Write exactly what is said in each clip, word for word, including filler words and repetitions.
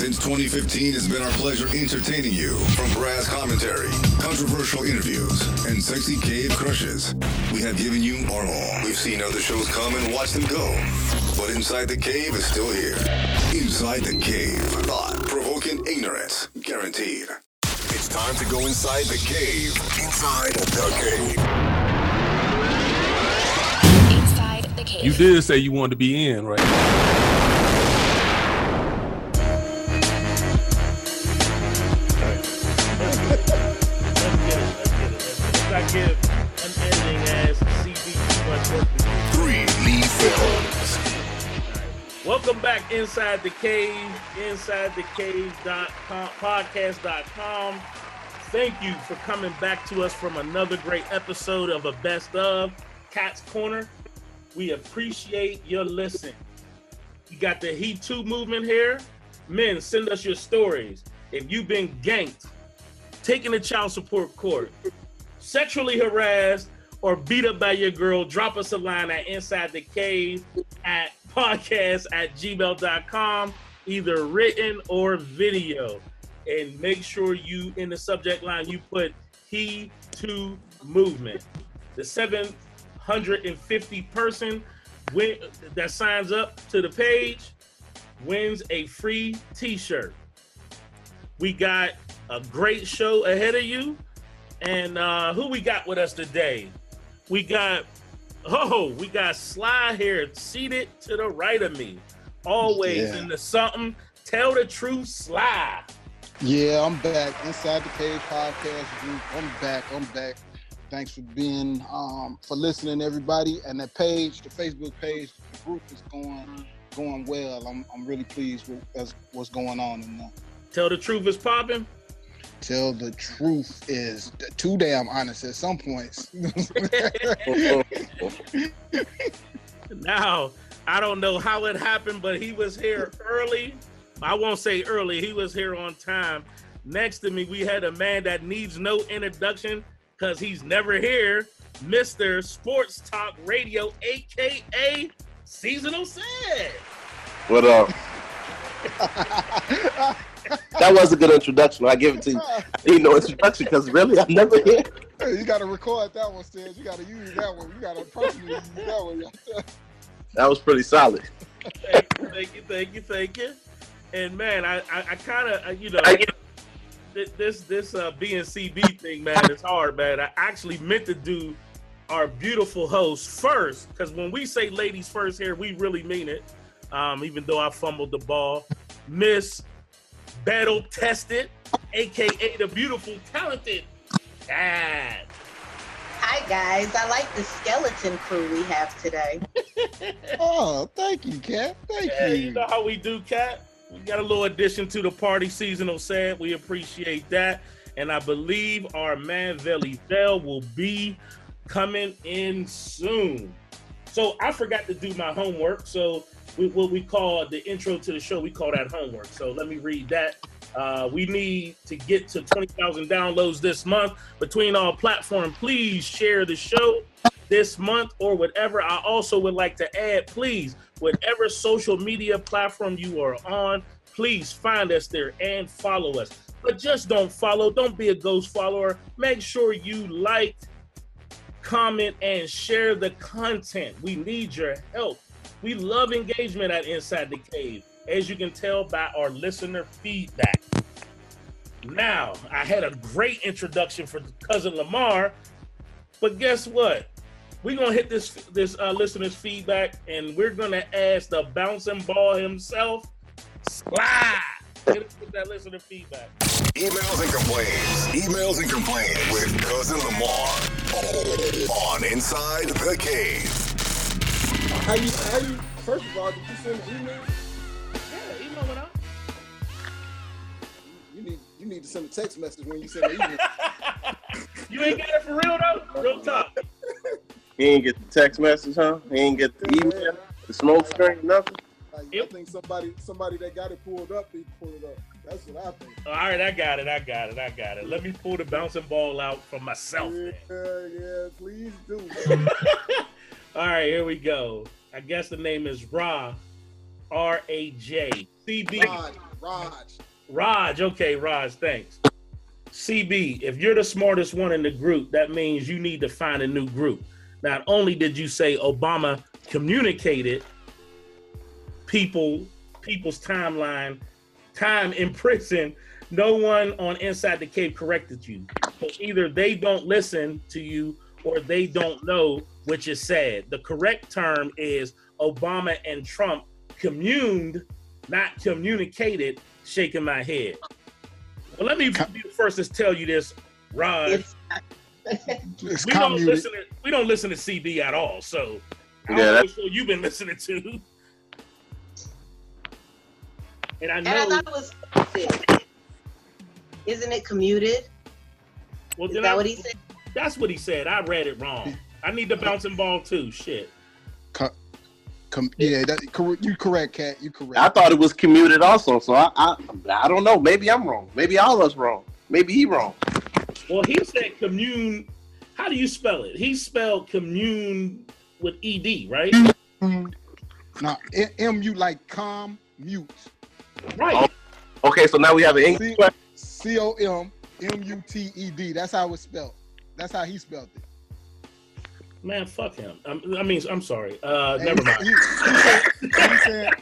Since twenty fifteen, it's been our pleasure entertaining you. From brass commentary, controversial interviews, and sexy cave crushes, we have given you our all. We've seen other shows come and watch them go, but Inside the Cave is still here. Inside the Cave. Thought-provoking ignorance. Guaranteed. It's time to go inside the cave. Inside the Cave. You did say you wanted to be in, right? Three lead films. Welcome back Inside the Cave, inside the cave dot com, podcast dot com. Thank you for coming back to us from another great episode of a Best of Cat's Corner. We appreciate your listen. You got the He Too movement here. Men, send us your stories. If you've been ganked, taken to child support court, sexually harassed, or beat up by your girl, drop us a line at InsideTheCave at podcast at gmail dot com, either written or video. And make sure you, in the subject line, you put He Too movement. The seventh one hundred fifty person win, that signs up to the page wins a free t-shirt. We got a great show ahead of you. And uh, who we got with us today? We got, oh, we got Sly here, seated to the right of me. Always yeah. into something. Tell the truth, Sly. Yeah, I'm back. Inside the Cave podcast group. I'm back. I'm back. Thanks for being, um, for listening, everybody. And that page, the Facebook page, the group is going going well. I'm I'm really pleased with that's, what's going on in there. Tell the truth is popping. Tell the truth is too damn honest at some points. Now, I don't know how it happened, but he was here early. I won't say early. He was here on time. Next to me, we had a man that needs no introduction, because he's never here, Mister Sports Talk Radio, a k a. Seasonal Sid. What up? That was a good introduction. I give it to you. I need no introduction, because really, I'm never here. Hey, you got to record that one, Sid. You got to use that one. You got to personally use that one. That was pretty solid. Thank you, thank you, thank you, thank you. And, man, I, I, I kind of, you know... I, This this uh, B N C B thing, man, is hard, man. I actually meant to do our beautiful host first, because when we say ladies first here, we really mean it, um, even though I fumbled the ball. Miss Battle Tested, a k a the beautiful, talented Kat. Hi, guys. I like the skeleton crew we have today. Oh, thank you, Kat. Thank yeah, you. You know how we do, Kat? We got a little addition to the party, Seasonal Sid. We appreciate that. And I believe our man, Veli Bell, will be coming in soon. So I forgot to do my homework. So we, what we call the intro to the show, we call that homework. So let me read that. Uh, we need to get to twenty thousand downloads this month between all platforms. Please share the show this month or whatever. I also would like to add, please, whatever social media platform you are on, please find us there and follow us. But just don't follow. Don't be a ghost follower. Make sure you like, comment, and share the content. We need your help. We love engagement at Inside the Cave, as you can tell by our listener feedback. Now, I had a great introduction for Cousin Lamar, but guess what? We're going to hit this this uh, listener's feedback, and we're going to ask the bouncing ball himself, Sly. Hit us with that listener feedback. Emails and complaints. Emails and complaints with Cousin Lamar on Inside the Cave. How you, how you, first of all, did you send an email? Yeah, email went out. You need, you need to send a text message when you send an email. You ain't got it for real, though? Real talk. He ain't get the text message, huh? He ain't get the email, the smoke screen, nothing. Like, I think somebody, somebody that got it pulled up, they pulled it up. That's what I think. All right, I got it, I got it, I got it. Let me pull the bouncing ball out for myself. Yeah, man. Yeah, please do. All right, here we go. I guess the name is Ra, R A J C B. Raj. Raj, okay, Raj, thanks. C B, if you're the smartest one in the group, that means you need to find a new group. Not only did you say Obama communicated people, people's timeline, time in prison, no one on Inside the Cave corrected you. So either they don't listen to you or they don't know, which is sad. The correct term is Obama and Trump communed, not communicated, shaking my head. Well, let me be the first to tell you this, Raj. It's we don't listen. To, we don't listen to C B at all. So I yeah, don't know what you've been listening to. And I know. And I thought it was. It. Isn't it commuted? Well, is that I, what he said? That's what he said. I read it wrong. I need the bouncing ball too. Shit. Cut. Com yeah, that, cor you correct, Kat. You correct. I thought it was commuted also, so I, I I don't know. Maybe I'm wrong. Maybe all of us wrong. Maybe he wrong. Well, he said commune. How do you spell it? He spelled commune with E D, right? No, M U like com, mute. Right. Oh, okay, so now we have an English question. C O M M U T E D. That's how it's spelled. That's how he spelled it. Man, fuck him. I'm, I mean, I'm sorry. Uh, and never mind. He, he said, he said,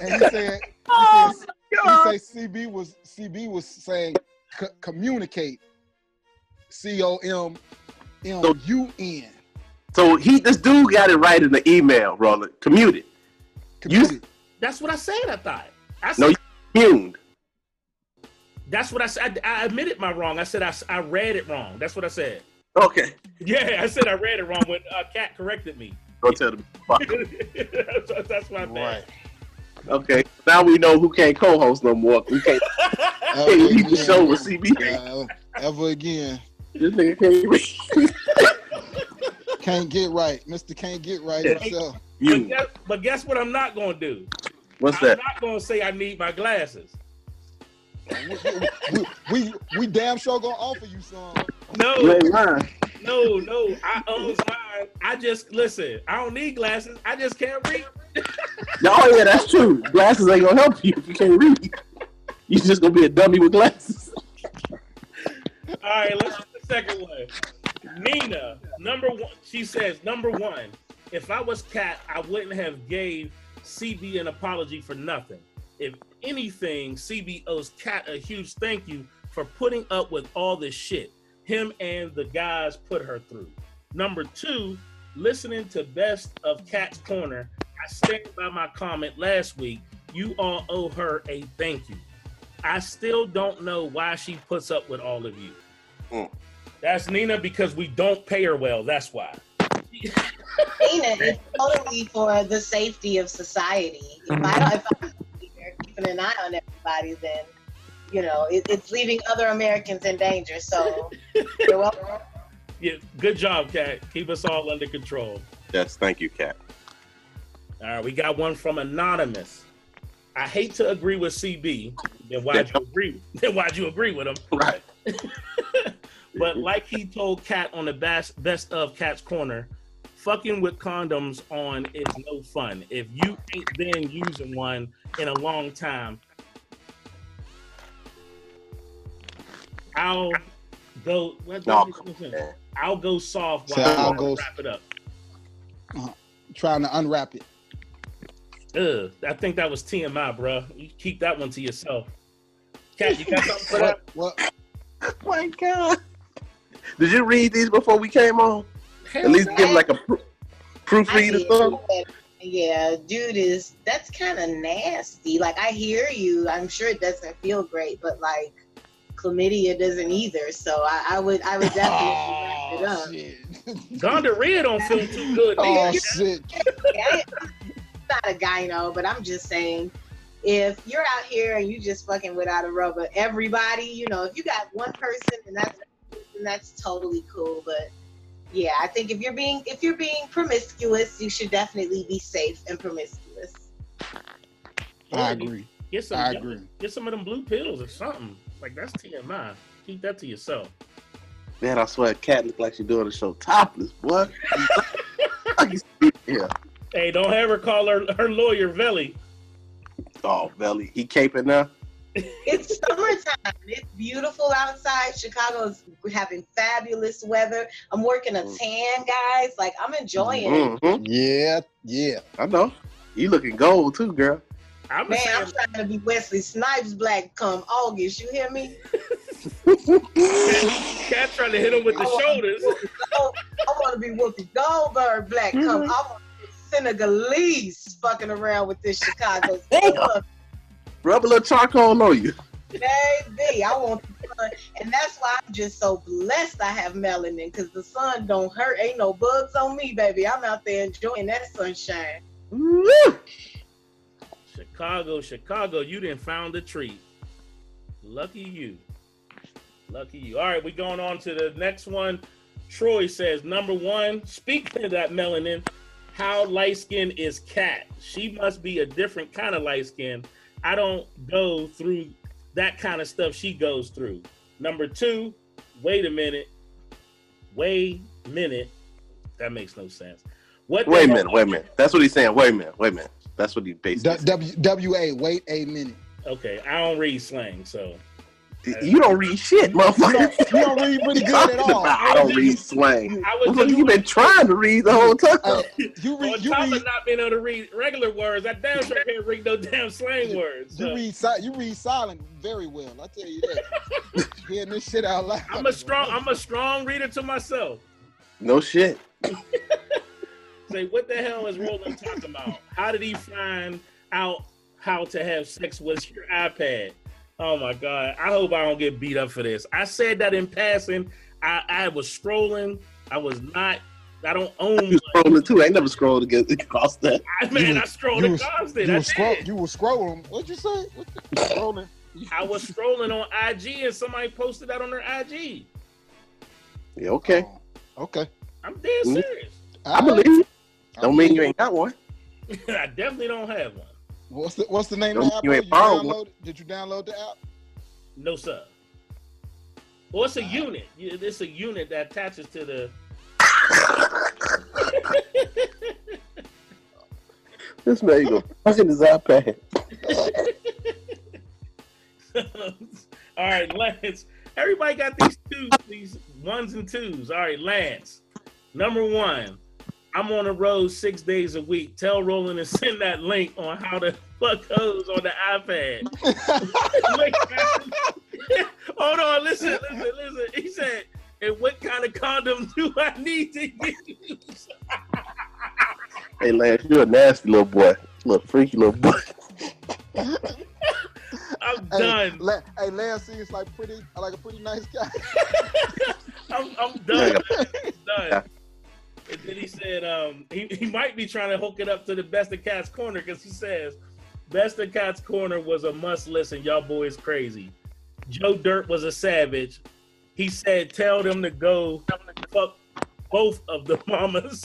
and he said, oh, he said, he said C B was C B was saying c communicate. C O M M U N. So he, this dude, got it right in the email, Roland. Commuted. Commuted. You, that's what I said. I thought. I said, no, you communed. That's what I said. I, I admitted my wrong. I said I, I read it wrong. That's what I said. Okay. Yeah, I said I read it wrong when uh, Kat corrected me. Go tell them. that's, that's my bad. Right. Okay. Now we know who can't co-host no more. We can't, can't leave the show with C B. Uh, ever again. This nigga can't Can't get right. Mister Can't Get Right yeah. himself. But guess, but guess what I'm not going to do? What's I'm that? I'm not going to say I need my glasses. we, we, we, we damn sure going to offer you some. No, no, no. I own mine. I just listen. I don't need glasses. I just can't read. Oh yeah, that's true. Glasses ain't gonna help you if you can't read. You're just gonna be a dummy with glasses. All right, let's do the second one. Nina, number one. She says, number one. If I was Kat, I wouldn't have gave C B an apology for nothing. If anything, C B owes Kat a huge thank you for putting up with all this shit him and the guys put her through. Number two, listening to Best of Kat's Corner, I stand by my comment last week. You all owe her a thank you. I still don't know why she puts up with all of you. Mm. That's Nina, because we don't pay her well, that's why. Nina, it's totally for the safety of society. If I don't, if I'm here keeping an eye on everybody, then you know, it, it's leaving other Americans in danger. So, you're welcome. Yeah, good job, Kat. Keep us all under control. Yes, thank you, Kat. All right, we got one from Anonymous. I hate to agree with C B. Then why'd you agree? Then why'd you agree with him? Right. But like he told Kat on the best best of Kat's Corner, fucking with condoms on is no fun. If you ain't been using one in a long time, I'll go. What, no, I'll go soft while so I'll go wrap it up. Uh, trying to unwrap it. Ugh, I think that was T M I, bro. You keep that one to yourself. Kat, you got something for that? What? Oh my God! Did you read these before we came on? Hell At least no. give like a pr proofread or something. Yeah, dude, is that's kind of nasty. Like, I hear you. I'm sure it doesn't feel great, but like, chlamydia doesn't either, so I, I would I would definitely wrap it up. Gonorrhea don't feel too good. Oh shit! Yeah, I'm not a gyno, but I'm just saying, if you're out here and you just fucking without a rubber, everybody, you know, if you got one person and that's and that's totally cool, but yeah, I think if you're being if you're being promiscuous, you should definitely be safe and promiscuous. I agree. Get some, I agree. Get some of them blue pills or something. Like, that's T M I. Keep that to yourself. Man, I swear, Kat look like she doing the show topless, boy. Yeah. Hey, don't ever call her her lawyer Veli. Oh, Veli, he caping now. It's summertime. It's beautiful outside. Chicago's having fabulous weather. I'm working a tan, guys. Like, I'm enjoying mm-hmm. it. Yeah, yeah. I know. You looking gold, too, girl. I'm Man, I'm trying to be Wesley Snipes black come August. You hear me? Cat trying to hit him with the I shoulders. I want to be Whoopi Goldberg black mm-hmm. come. I want to be Senegalese fucking around with this Chicago. Rub a little charcoal on you. Baby, I want the sun. And that's why I'm just so blessed I have melanin, because the sun don't hurt. Ain't no bugs on me, baby. I'm out there enjoying that sunshine. Woo! Chicago, Chicago, you done found a treat. Lucky you. Lucky you. All right, we're going on to the next one. Troy says, number one, speaking of that melanin, how light skin is Kat? She must be a different kind of light skin. I don't go through that kind of stuff she goes through. Number two, wait a minute. Wait a minute. That makes no sense. What wait a minute, wait a minute. That's what he's saying. Wait a minute, wait a minute. That's what he basically said. W A, wait a minute. Okay, I don't read slang, so. You don't read shit, motherfucker. You don't read pretty good at all. I don't read slang. You've been trying to read the whole time. Uh, you read, On you top read, of not being able to read regular words, I damn sure can't read no damn slang you, words. So. You read you read silent very well. I tell you that. Hearing this shit out loud. I'm a strong I'm a strong reader to myself. No shit. Say, what the hell is Roland talking about? How did he find out how to have sex with your iPad? Oh my God, I hope I don't get beat up for this. I said that in passing. I, I was scrolling. I was not, I don't own. You were scrolling too. I ain't never scrolled against, across that. I, man, you, I scrolled you across was, it. You were, scroll, you were scrolling. What'd you say? What the, scrolling. I was scrolling on I G and somebody posted that on their I G. Yeah, okay. Uh, okay. I'm dead serious. I believe you. Don't mean you ain't got one. I definitely don't have one. What's the What's the name Don't, of the app? You ain't borrowed one. Did you download the app? No, sir. Well, it's a uh, unit. It's a unit that attaches to the. This man go fucking his iPad. All right, Lance. Everybody got these twos, these ones and twos. All right, Lance. Number one. I'm on the road six days a week. Tell Roland to send that link on how to fuck hoes on the iPad. Hold on, listen, listen, listen. He said, and what kind of condom do I need to use? Hey, Lance, you're a nasty little boy. Little freaky little boy. I'm hey, done. La- hey, Lance seems like pretty, like a pretty nice guy. I'm, I'm done. I'm done. And then he said um, he, he might be trying to hook it up to the Best of Cat's Corner, because he says Best of Cat's Corner was a must listen. Y'all boys crazy. Joe Dirt was a savage. He said tell them to go fuck both of the mamas.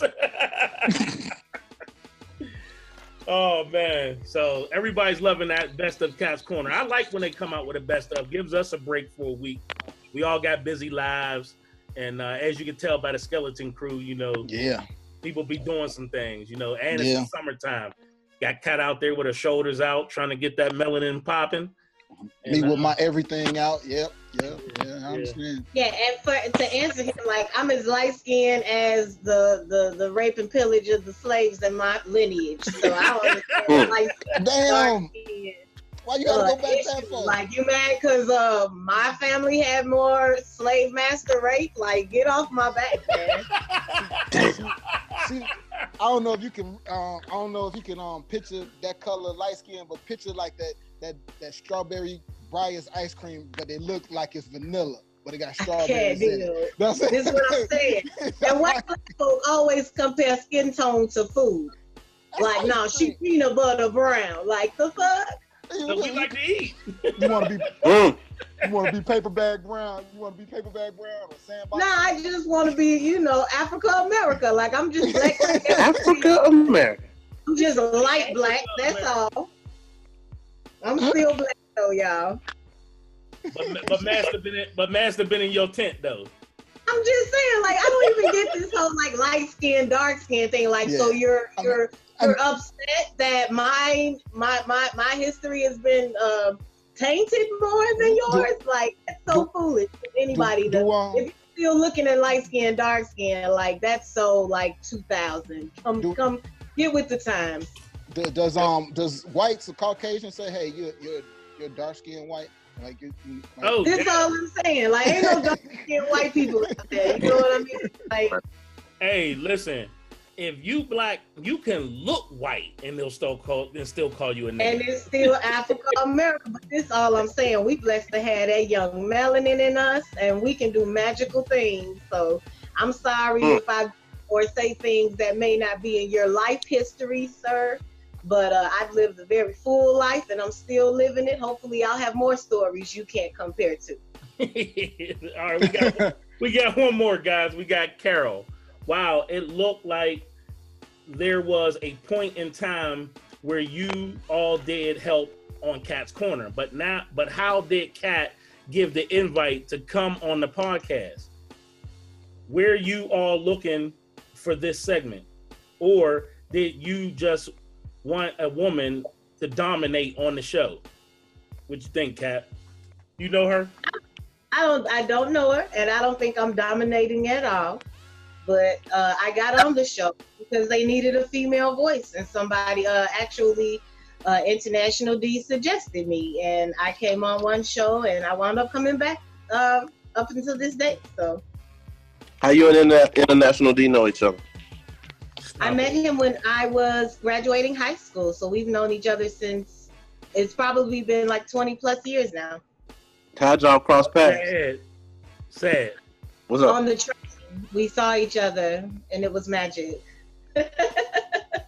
Oh, man. So everybody's loving that Best of Cat's Corner. I like when they come out with a best of. Gives us a break for a week. We all got busy lives. And uh, as you can tell by the skeleton crew, you know, yeah, people be doing some things, you know, and it's yeah. the summertime. Got cut out there with her shoulders out, trying to get that melanin popping. And, Me with uh, my everything out, yep, yep, yeah, yeah, I understand. Yeah, and for, to answer him, like, I'm as light-skinned as the, the, the rape and pillage of the slaves in my lineage, so I don't understand. Damn! Why you gotta uh, go back that far? Like, you mad because uh, my family had more slave master rape? Like, get off my back, man. See, I don't know if you can. Uh, I don't know if you can um picture that color light skin, but picture like that that that strawberry Briar's ice cream, but it look like it's vanilla, but it got strawberries in it. That's this is what I'm saying. And white folks always compare skin tone to food. That's like, no, nah, she peanut butter brown. Like, the fuck. So we like to eat. You want to be, mm. you want to be paperback brown. You want to be paperback brown or sandbox? Nah, I just want to be, you know, Africa America. Like, I'm just black. Africa America. I'm just light black. That's all. I'm still black though, y'all. But but master been in, but master been in your tent though. I'm just saying, like, I don't even get this whole like light skin, dark skin thing. Like, yeah. so you're you're. You're upset that my my my my history has been uh, tainted more than yours? Do, like, that's so do, foolish. If anybody do, does, do, um, if you're still looking at light skin, dark skin, like, that's so, like, two thousand. Come, do, come, get with the times. Does um does whites or Caucasians say, hey, you're you're you're dark skinned white? Like, you, you, like oh, that's yeah. all I'm saying. Like, ain't no dark skinned white people out there. You know what I mean? Like, hey, listen. If you black, you can look white, and they'll still call, they'll still call you a nigga. And it's still Africa America, but this is all I'm saying. We blessed to have that young melanin in us, and we can do magical things. So I'm sorry mm. if I or say things that may not be in your life history, sir. But uh, I've lived a very full life, and I'm still living it. Hopefully, I'll have more stories you can't compare to. All right, we got we got one more, guys. We got Carol. Wow, it looked like there was a point in time where you all did help on Kat's Corner, but not. But how did Kat give the invite to come on the podcast? Were you all looking for this segment, or did you just want a woman to dominate on the show? What you think, Kat? You know her? I don't. I don't know her, and I don't think I'm dominating at all. But uh, I got on the show because they needed a female voice, and somebody uh, actually, uh, International D suggested me, and I came on one show, and I wound up coming back um, up until this day. So, how you and International D know each other? I met him when I was graduating high school, so we've known each other since it's probably been like twenty plus years now. How'd y'all cross paths? Sad. Sad. What's up? On the train. We saw each other, and it was magic.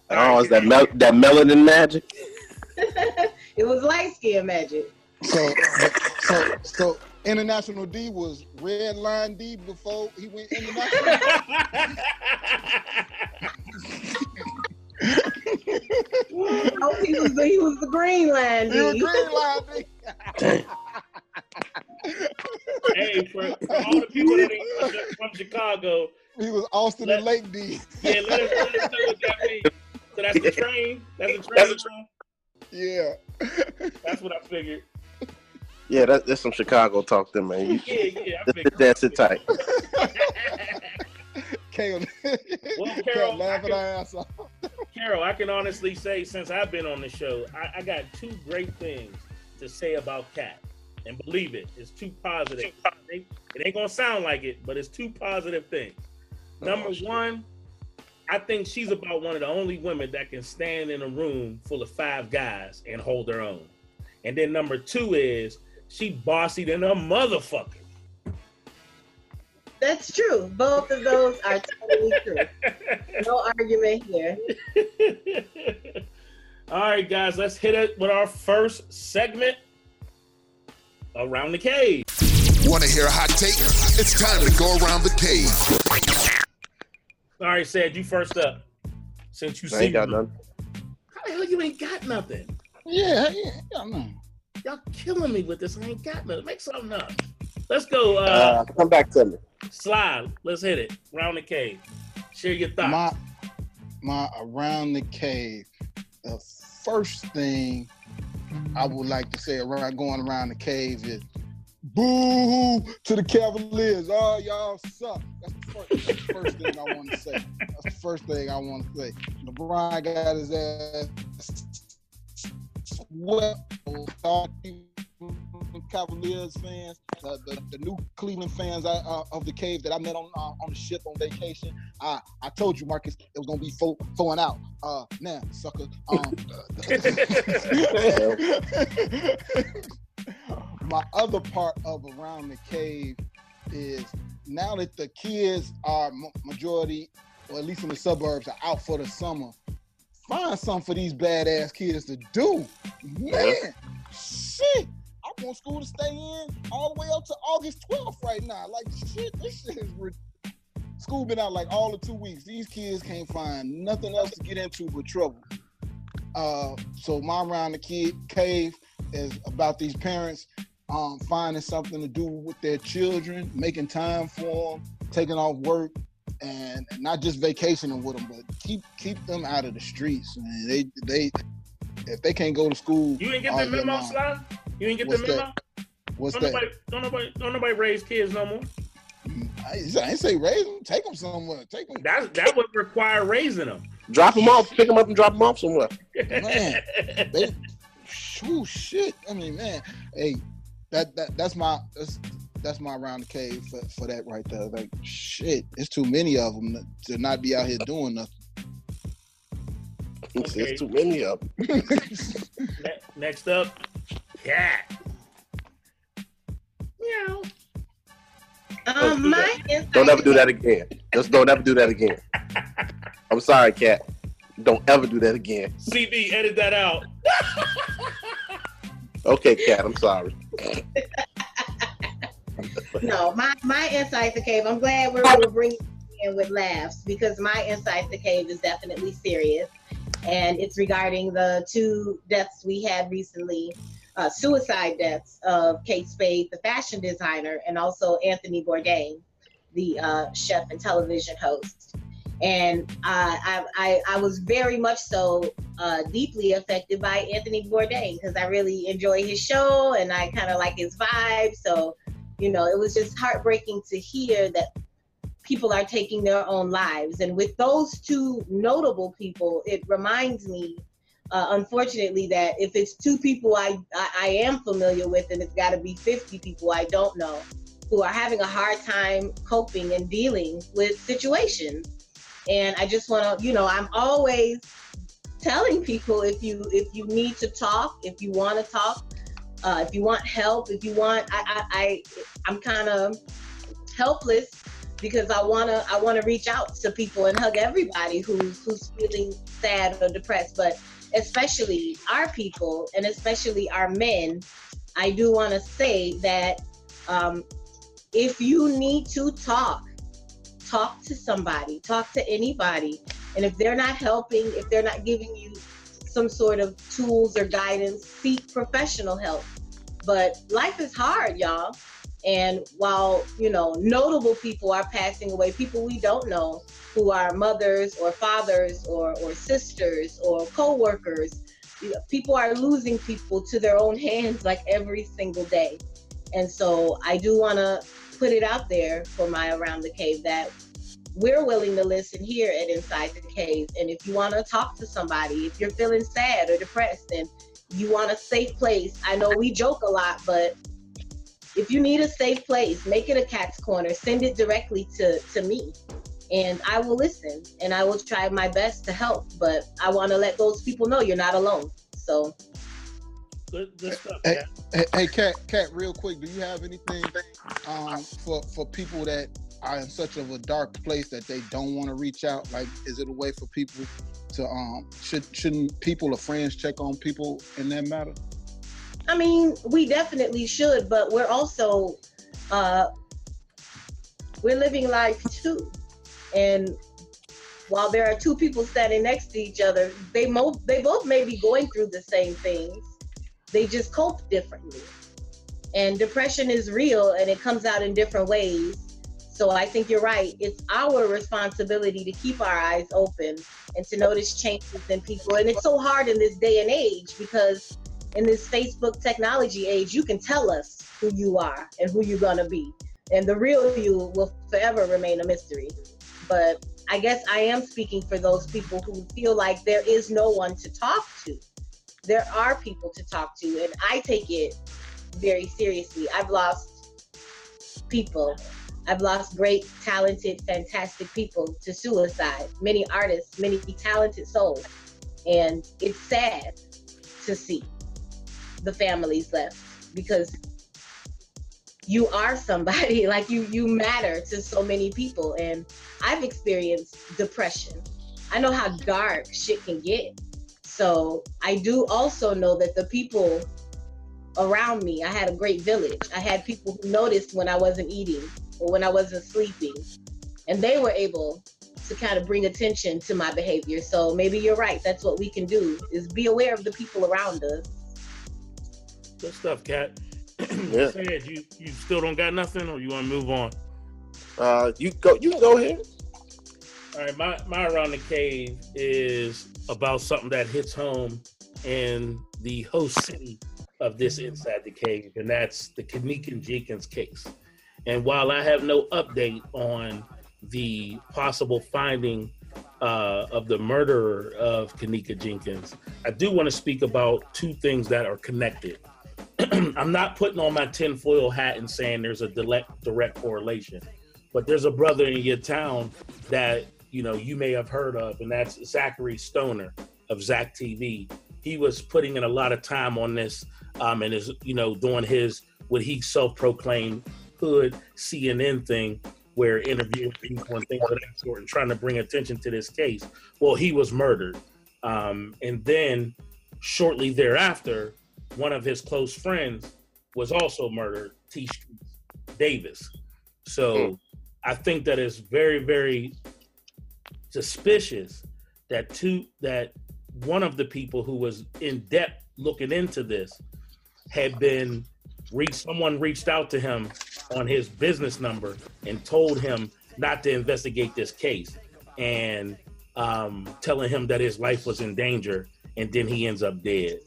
Oh, is that mel that melanin magic? It was light skin magic. So, so, so International D was Red Line D before he went international. Oh, he was the, he was the Green Line D. He was Green Line D. Hey, for, for all the people that ain't from Chicago, he was Austin let, and Lake D. Yeah, let us, let us know what that means. So that's the train. That's the train. That's a train. Yeah, that's what I figured. Yeah, that, that's some Chicago talk, there, man. You, yeah, yeah, I figured. That's it, tight. Can't, well, Carol, I can, ass off. Carol, I can honestly say, since I've been on the show, I, I got two great things to say about Kat. And believe it, it's too positive. It ain't gonna sound like it, but it's two positive things. Number one, I think she's about one of the only women that can stand in a room full of five guys and hold her own. And then number two is she bossy than a motherfucker. That's true. Both of those are totally true. No argument here. All right, guys, let's hit it with our first segment. Around the Cave. Want to hear a hot take? It's time to go around the cave. All right, Ced, you first up. Since you I see ain't got nothing. How the hell you ain't got nothing? Yeah, yeah, I don't know. Y'all killing me with this. I ain't got nothing. Make something up. Let's go. Uh, uh, come back to me. Sly, let's hit it. Around the Cave. Share your thoughts. My, my Around the Cave. The first thing I would like to say around going around the cave is boo-hoo to the Cavaliers. Oh, y'all suck. That's the first, that's the first thing I want to say. That's the first thing I want to say. LeBron got his ass swept. All the Cavaliers fans, the, the, the new Cleveland fans uh, of the cave that I met on uh, on the ship on vacation. I, I told you, Marcus, it was going to be four, four and out. Uh, nah, sucker. Um, my other part of Around the Cave is now that the kids are majority, or at least in the suburbs, are out for the summer, find something for these badass kids to do. Man, shit. I want school to stay in all the way up to August twelfth right now. Like, shit, this shit is ridiculous. School been out like all the two weeks. These kids can't find nothing else to get into but trouble. Uh, so my Around the kid Cave is about these parents um, finding something to do with their children, making time for them, taking off work, and, and not just vacationing with them, but keep keep them out of the streets, man. They they if they can't go to school, you ain't get the memo, long, Sly. You ain't get the memo. What's don't that? Nobody, don't nobody, don't nobody raise kids no more. I, I ain't say raise them. Take them somewhere. Take them. That's, that would require raising them. Drop them off. Pick them up and drop them off somewhere. Man, they, whew, shit. I mean, man. Hey, that that that's my that's that's my round the cave for, for that right there. Like, shit, it's too many of them to not be out here doing nothing. Okay. There's too many of them. Next up, Kat. Meow. Um, my do don't ever do that again. Just don't ever do that again. I'm sorry, Kat. Don't ever do that again. C B, edit that out. Okay, Kat, I'm sorry. No, my, my Inside the Cave, I'm glad we're, we're bringing it in with laughs, because my Inside the Cave is definitely serious. And it's regarding the two deaths we had recently, uh, suicide deaths of Kate Spade, the fashion designer, and also Anthony Bourdain, the uh, chef and television host. And uh, I, I, I was very much so uh, deeply affected by Anthony Bourdain, because I really enjoy his show and I kind of like his vibe. So, you know, it was just heartbreaking to hear that people are taking their own lives. And with those two notable people, it reminds me, uh, unfortunately, that if it's two people I, I, I am familiar with, then it's gotta be fifty people I don't know who are having a hard time coping and dealing with situations. And I just wanna, you know, I'm always telling people, if you if you need to talk, if you wanna talk, uh, if you want help, if you want, I, I, I I'm kinda helpless, because I wanna I wanna reach out to people and hug everybody who's who's feeling sad or depressed, but especially our people and especially our men. I do wanna say that um, if you need to talk, talk to somebody, talk to anybody. And if they're not helping, if they're not giving you some sort of tools or guidance, seek professional help. But life is hard, y'all. And while, you know, notable people are passing away, people we don't know who are mothers or fathers or, or sisters or co-workers, you know, people are losing people to their own hands like every single day. And so I do want to put it out there for my Around the Cave that we're willing to listen here at Inside the Cave. And if you want to talk to somebody, if you're feeling sad or depressed and you want a safe place, I know we joke a lot, but if you need a safe place, make it a Cat's Corner. Send it directly to, to me, and I will listen, and I will try my best to help. But I want to let those people know you're not alone. So, good, good stuff. Hey, hey, hey, Kat, Kat, real quick, do you have anything um, for for people that are in such of a dark place that they don't want to reach out? Like, is it a way for people to um should shouldn't people or friends check on people in that matter? I mean, we definitely should, but we're also, uh, we're living life too. And while there are two people standing next to each other, they, mo- they both may be going through the same things. They just cope differently. And depression is real and it comes out in different ways. So I think you're right. It's our responsibility to keep our eyes open and to notice changes in people. And it's so hard in this day and age, because in this Facebook technology age, you can tell us who you are and who you're gonna be. And the real you will forever remain a mystery. But I guess I am speaking for those people who feel like there is no one to talk to. There are people to talk to, and I take it very seriously. I've lost people. I've lost great, talented, fantastic people to suicide. Many artists, many talented souls. And it's sad to see the families left, because you are somebody, like you you matter to so many people. And I've experienced depression. I know how dark shit can get. So I do also know that the people around me, I had a great village. I had people who noticed when I wasn't eating or when I wasn't sleeping, and they were able to kind of bring attention to my behavior. So maybe you're right. That's what we can do, is be aware of the people around us. Good stuff, Kat. Yeah. Ced, you you still don't got nothing, or you want to move on? Uh, you go. You can go ahead. All right, my my Around the Cave is about something that hits home and the host city of this Inside the Cave, and that's the Kanika Jenkins case. And while I have no update on the possible finding uh, of the murderer of Kanika Jenkins, I do want to speak about two things that are connected. I'm not putting on my tinfoil hat and saying there's a direct, direct correlation, but there's a brother in your town that, you know, you may have heard of, and that's Zachary Stoner of Zach T V. He was putting in a lot of time on this um, and is, you know, doing his, what he self-proclaimed hood C N N thing, where interviewing people and things of that sort and trying to bring attention to this case. Well, he was murdered. Um, and then shortly thereafter, one of his close friends was also murdered, T. Davis. So mm. I think that it's very, very suspicious that two, that one of the people who was in depth looking into this had been reached, someone reached out to him on his business number and told him not to investigate this case, and um, telling him that his life was in danger, and then he ends up dead.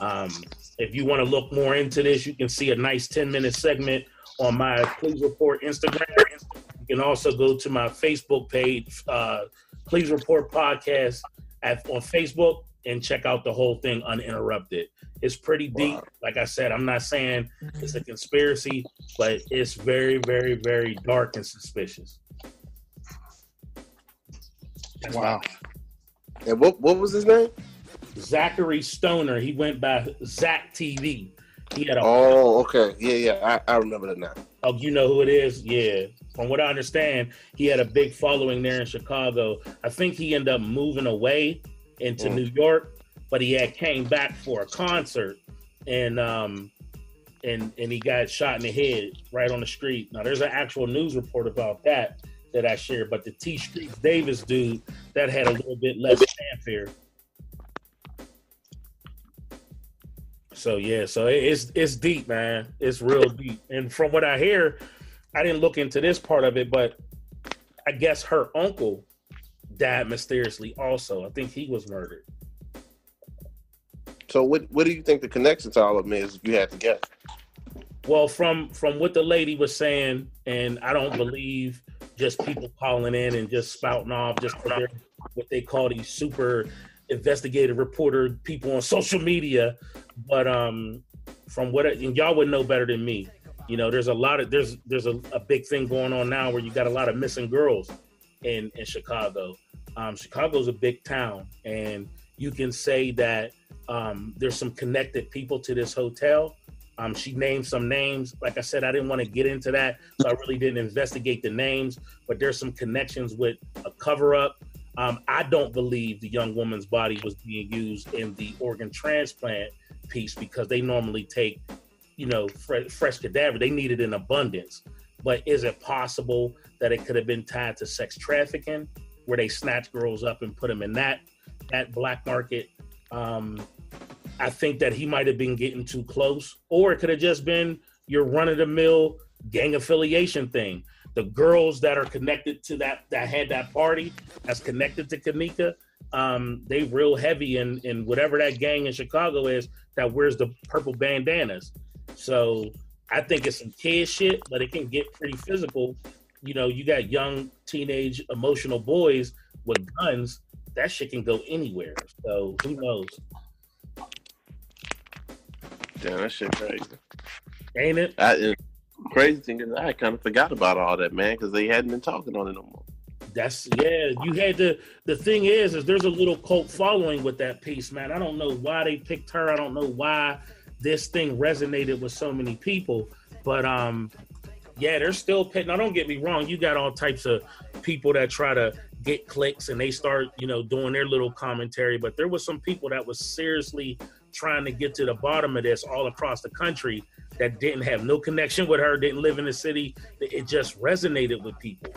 Um, if you want to look more into this, you can see a nice ten minute segment on my Please Report Instagram. You can also go to my Facebook page, uh, Please Report Podcast at, on Facebook, and check out the whole thing uninterrupted. It's pretty deep. Wow. Like I said, I'm not saying it's a conspiracy, but it's very, very, very dark and suspicious. That's wow. My- and what what was his name? Zachary Stoner. He went by Zach T V. He had a oh, okay. Yeah, yeah. I, I remember that now. Oh, you know who it is? Yeah. From what I understand, he had a big following there in Chicago. I think he ended up moving away into mm. New York, but he had came back for a concert, and um, and and he got shot in the head right on the street. Now, there's an actual news report about that that I shared, but the T. Davis dude, that had a little bit less fanfare. So yeah, so it's it's deep, man. It's real deep. And from what I hear, I didn't look into this part of it, but I guess her uncle died mysteriously also. I think he was murdered. So what what do you think the connection to all of them is, if you had to guess? Well, from from what the lady was saying, and I don't believe just people calling in and just spouting off just for their, what they call these super investigative reporter people on social media, but um, from what I, and y'all would know better than me, you know, there's a lot of there's there's a, a big thing going on now where you got a lot of missing girls in in Chicago. Um, Chicago's a big town, and you can say that um, there's some connected people to this hotel. Um, she named some names. Like I said, I didn't want to get into that, so I really didn't investigate the names. But there's some connections with a cover up. Um, I don't believe the young woman's body was being used in the organ transplant piece, because they normally take, you know, fresh, fresh cadaver. They need it in abundance. But is it possible that it could have been tied to sex trafficking, where they snatch girls up and put them in that that black market? Um, I think that he might have been getting too close, or it could have just been your run-of-the-mill gang affiliation thing. The girls that are connected to that, that had that party, that's connected to Kanika, um, they real heavy in, in whatever that gang in Chicago is that wears the purple bandanas. So I think it's some kid shit, but it can get pretty physical. You know, you got young, teenage, emotional boys with guns. That shit can go anywhere. So who knows? Damn, that shit crazy. Ain't it? I, it- Crazy thing is, I kind of forgot about all that, man, because they hadn't been talking on it no more. That's yeah. You had to. The thing is, is there's a little cult following with that piece, man. I don't know why they picked her. I don't know why this thing resonated with so many people. But um, yeah, they're still picking. Now, don't get me wrong. You got all types of people that try to get clicks, and they start, you know, doing their little commentary. But there was some people that was seriously trying to get to the bottom of this all across the country that didn't have no connection with her, didn't live in the city. It just resonated with people.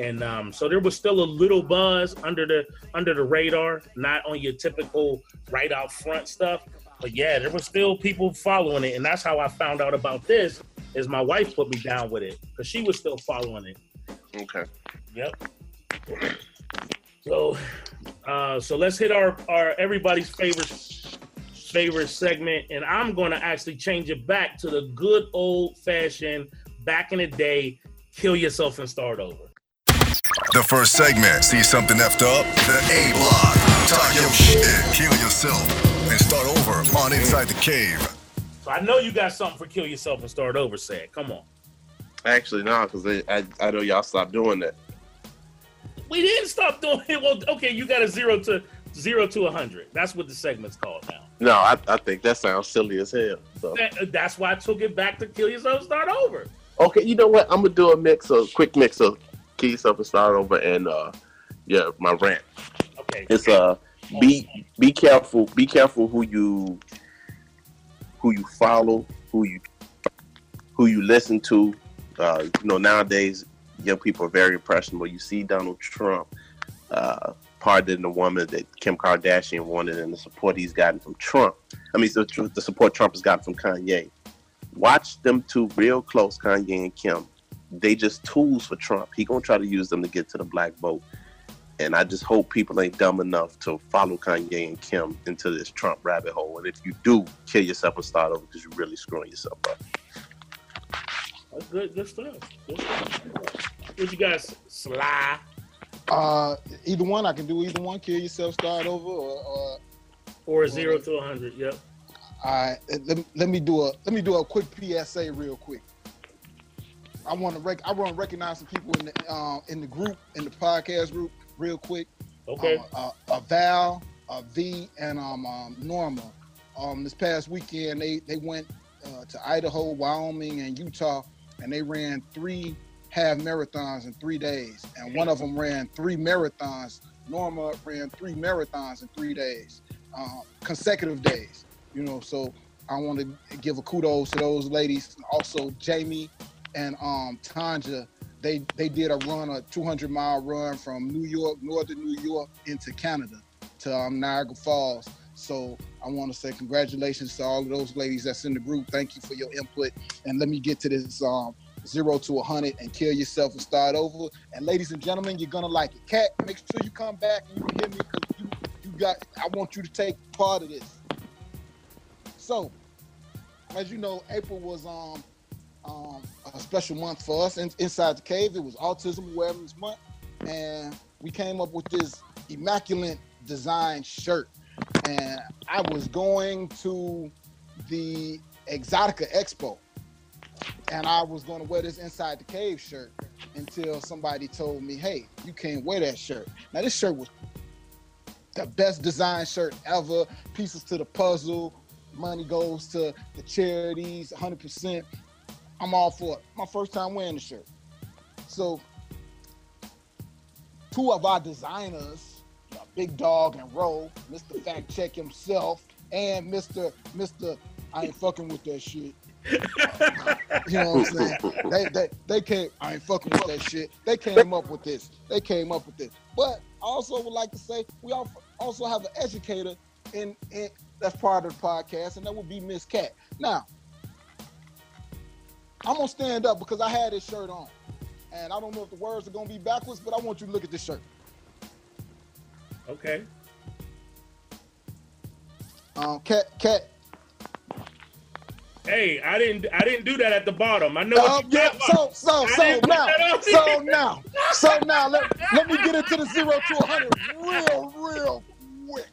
And um, so there was still a little buzz under the under the radar, not on your typical right out front stuff. But yeah, there were still people following it. And that's how I found out about this, is my wife put me down with it, because she was still following it. Okay. Yep. So uh, so let's hit our, our everybody's favorite favorite segment, and I'm going to actually change it back to the good old-fashioned, back in the day, kill yourself and start over. The first segment, see something effed up? The A Block. Talk your shit, kill yourself, and start over on Inside the Cave. So I know you got something for kill yourself and start over, Ced. Come on. Actually, no, because I, I know y'all stopped doing that. We didn't stop doing it. Well, okay, you got a zero to zero to a hundred. That's what the segment's called now. No, I, I think that sounds silly as hell. So. That, that's why I took it back to kill yourself and start over. Okay, you know what? I'm gonna do a mix, a quick mix of kill yourself and start over, and uh, yeah, my rant. Okay. It's uh, be be careful, be careful who you who you follow, who you who you listen to. Uh, you know, nowadays young people are very impressionable. You see Donald Trump uh, pardoned the woman that Kim Kardashian wanted, and the support he's gotten from Trump. I mean, so the support Trump has gotten from Kanye. Watch them two real close, Kanye and Kim. They just tools for Trump. He gonna try to use them to get to the black vote. And I just hope people ain't dumb enough to follow Kanye and Kim into this Trump rabbit hole. And if you do, kill yourself and start over, because you're really screwing yourself up. That's good, good stuff. Good stuff. What you guys, Sly? Uh, either one. I can do either one. Kill yourself, start over, or or, or a zero to a hundred. Yep. All right. Let, let me do a let me do a quick P S A real quick. I want to rec- I want to recognize some people in the uh, in the group in the podcast group real quick. Okay. Um, uh, uh, Val, uh, V, and um, um Norma. Um, this past weekend they they went uh, to Idaho, Wyoming, and Utah. And they ran three half marathons in three days. And one of them ran three marathons. Norma ran three marathons in three days, uh, consecutive days. You know, so I want to give a kudos to those ladies. Also, Jamie and um, Tanja, they they did a run, a two hundred mile run from New York, northern New York, into Canada, to um, Niagara Falls. So I want to say congratulations to all of those ladies that's in the group. Thank you for your input. And let me get to this um, zero to one hundred and kill yourself and start over. And ladies and gentlemen, you're going to like it. Kat, make sure you come back and you hear me, because you, you got, I want you to take part of this. So, as you know, April was um, um, a special month for us in, inside the cave. It was Autism Awareness Month. And we came up with this immaculate design shirt. And I was going to the Exotica Expo, and I was going to wear this Inside the Cave shirt until somebody told me, hey, you can't wear that shirt. Now, this shirt was the best design shirt ever. Pieces to the puzzle. Money goes to the charities, one hundred percent. I'm all for it. My first time wearing the shirt. So two of our designers, Big Dog and Roll, Mister Fact Check himself, and Mister Mister I ain't fucking with that shit. You know what I'm saying? They, they they came. I ain't fucking with that shit. They came up with this. They came up with this. But I also would like to say we also have an educator in, in that's part of the podcast, and that would be Miss Kat. Now I'm gonna stand up because I had this shirt on, and I don't know if the words are gonna be backwards, but I want you to look at this shirt. Okay. Um, Cat, Cat. Hey, I didn't, I didn't do that at the bottom. I know. Um, what you yeah, so, so, so now, so now, so now, let, let me get into the zero to a hundred real, real quick.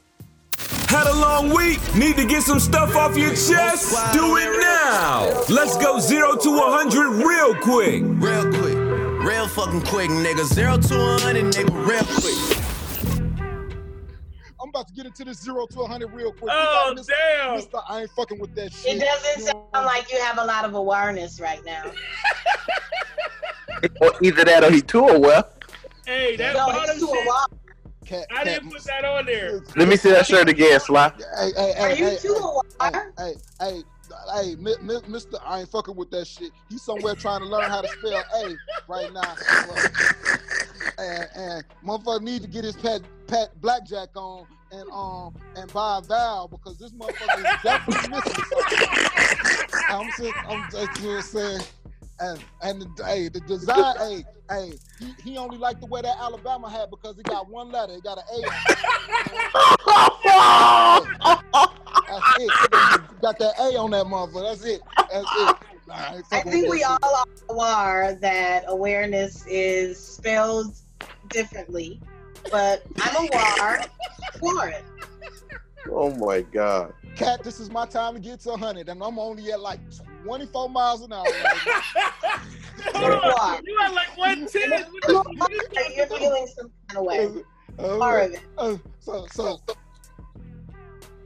Had a long week. Need to get some stuff off your chest? Do it now. Let's go zero to a hundred real quick. Real quick, real fucking quick, nigga. Zero to a hundred, nigga. Real quick. I'm about to get into this zero to one hundred real quick. Oh, Mister, damn. Mister, I ain't fucking with that shit. It doesn't sound like you have a lot of awareness right now. Or either that or he too aware. Hey, that no, bottom too shit. Cat, I Cat, didn't put that on there. Let me see that shirt again, Sly. Hey, hey, hey, are hey, you too aware? Hey, hey, hey. Hey, Mister, I ain't fucking with that shit. He's somewhere trying to learn how to spell A right now. And, and motherfucker need to get his pet, pet blackjack on and um and buy a vowel, because this motherfucker is definitely missing something. I'm just, I'm just, you know what I'm saying? And, and the, hey, the design, hey, hey, he, he only liked to wear that Alabama hat because he got one letter. He got an A on it. it. Got that A on that motherfucker. That's it. That's it. Right, I think we all are aware that awareness is spelled differently, but I'm aware for it. Oh my God. Kat, this is my time to get to one hundred, and I'm only at like twenty-four miles an hour. Hold on. You at like one ten. You're feeling some kind of way. Uh, Part of it. Uh, so, so, so,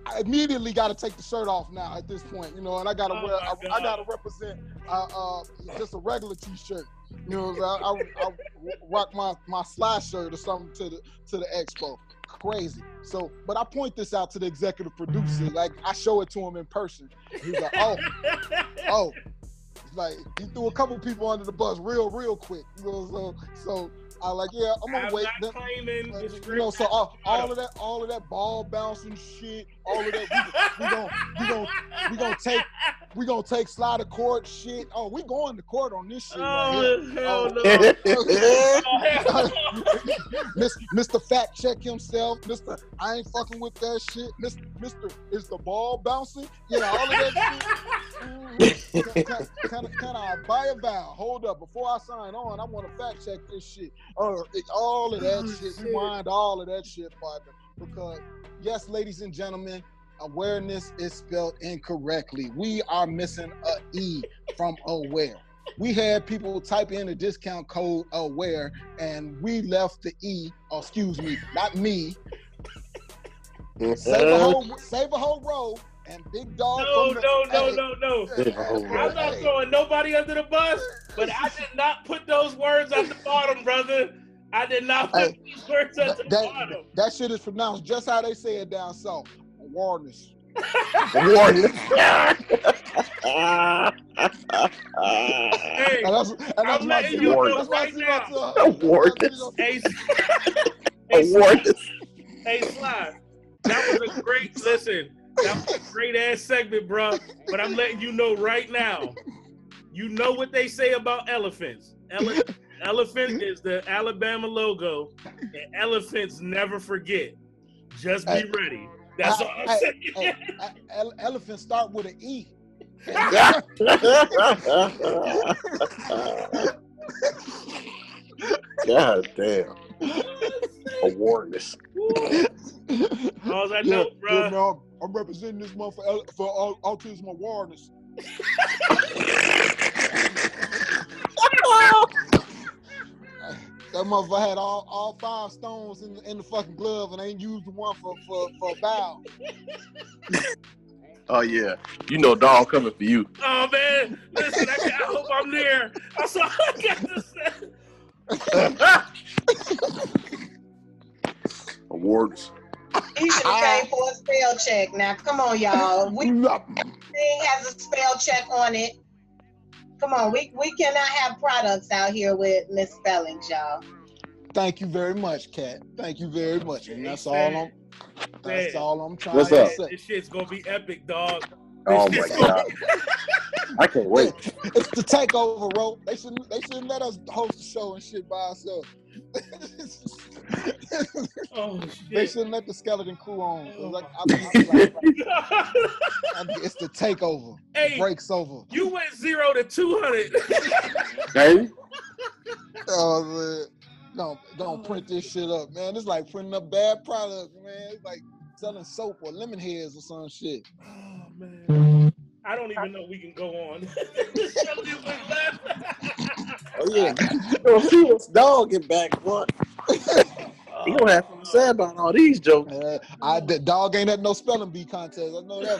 I immediately got to take the shirt off now at this point, you know, and I got to oh wear, I, I got to represent uh, uh, just a regular t-shirt. You know, I, I, I rock my, my Sly shirt or something to the, to the expo. Crazy. So, but I point this out to the executive producer. Like, I show it to him in person. He's like, oh, oh. Like, he threw a couple people under the bus real, real quick. You know, so, so I like, yeah, I'm gonna I'm wait. Not claiming uh, you know, so all, all of that, all of that ball bouncing shit, all of that, we, we gonna, we gonna, we gonna take, we gonna take Sly to court shit. Oh, we going to court on this shit. Oh, right here. Hell oh. No. Mister Fact Check himself, Mister I ain't fucking with that shit. Mister Mister is the ball bouncing? Yeah, all of that shit. Mm-hmm. Can, can, can I buy a vow? Hold up, before I sign on, I want to fact check this shit. Or all of that oh, shit. shit. Rewind all of that shit, partner. Because yes, ladies and gentlemen, awareness is spelled incorrectly. We are missing a E from aware. We had people type in the discount code aware, and we left the E. Oh, excuse me, not me. Save a whole, save a whole row. And big dog. No, the, no, no, hey, no, no, no, no. I'm not throwing nobody under the bus, but I did not put those words at the bottom, brother. I did not put hey, these words at the that, bottom. That shit is pronounced just how they say it down south. Awareness. Awareness. Hey, and that's, and that's I'm letting you know right now. Awareness. Hey, awareness. Hey, Sly. That was a great listen. That was a great ass segment, bro. But I'm letting you know right now. You know what they say about elephants. Ele elephant is the Alabama logo, and elephants never forget. Just be hey, ready. That's I, all I'm I, saying. Hey, I, ele elephants start with an E. God damn. Awareness. All I know, yeah, bro. You know, I'm representing this month for, for autism awareness. That motherfucker had all, all five stones in the, in the fucking glove and ain't used one for, for, for a bow. Oh, yeah. You know, dog coming for you. Oh, man. Listen, I, I hope I'm there. That's all I got to say. Awards. He should have paid for a spell check. Now, come on, y'all. We everything has a spell check on it. Come on, we we cannot have products out here with misspellings, y'all. Thank you very much, Kat. Thank you very much. And that's all I'm. That's all I'm trying What's to up? say. This shit's gonna be epic, dog. This oh my god. Be... I can't wait. It's the takeover, bro. They shouldn't. They shouldn't let us host the show and shit by ourselves. Oh, shit. They shouldn't let the skeleton crew on. Like, I, I, I, like, I mean, it's the takeover. Hey, the break's over. You went zero to two hundred. Hey. Oh man, don't don't print this shit up, man. It's like printing up bad products, man. It's like selling soap or lemon heads or some shit. Oh man, I don't even know we can go on. Oh yeah, don't see what's dog in back one. You don't have to say about all these jokes. Uh, I the dog ain't at no spelling bee contest. I know that.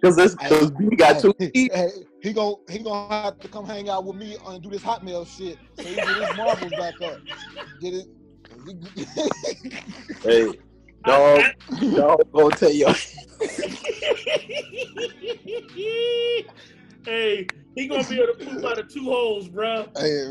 Because this cause hey, B got hey, two E's. Hey, he gon' he gonna have to come hang out with me and do this Hotmail shit. So he get his marbles back up. Get it? Hey, dog, dog gonna tell you. Hey. He gonna be able to poop out of two holes, bro. Hey,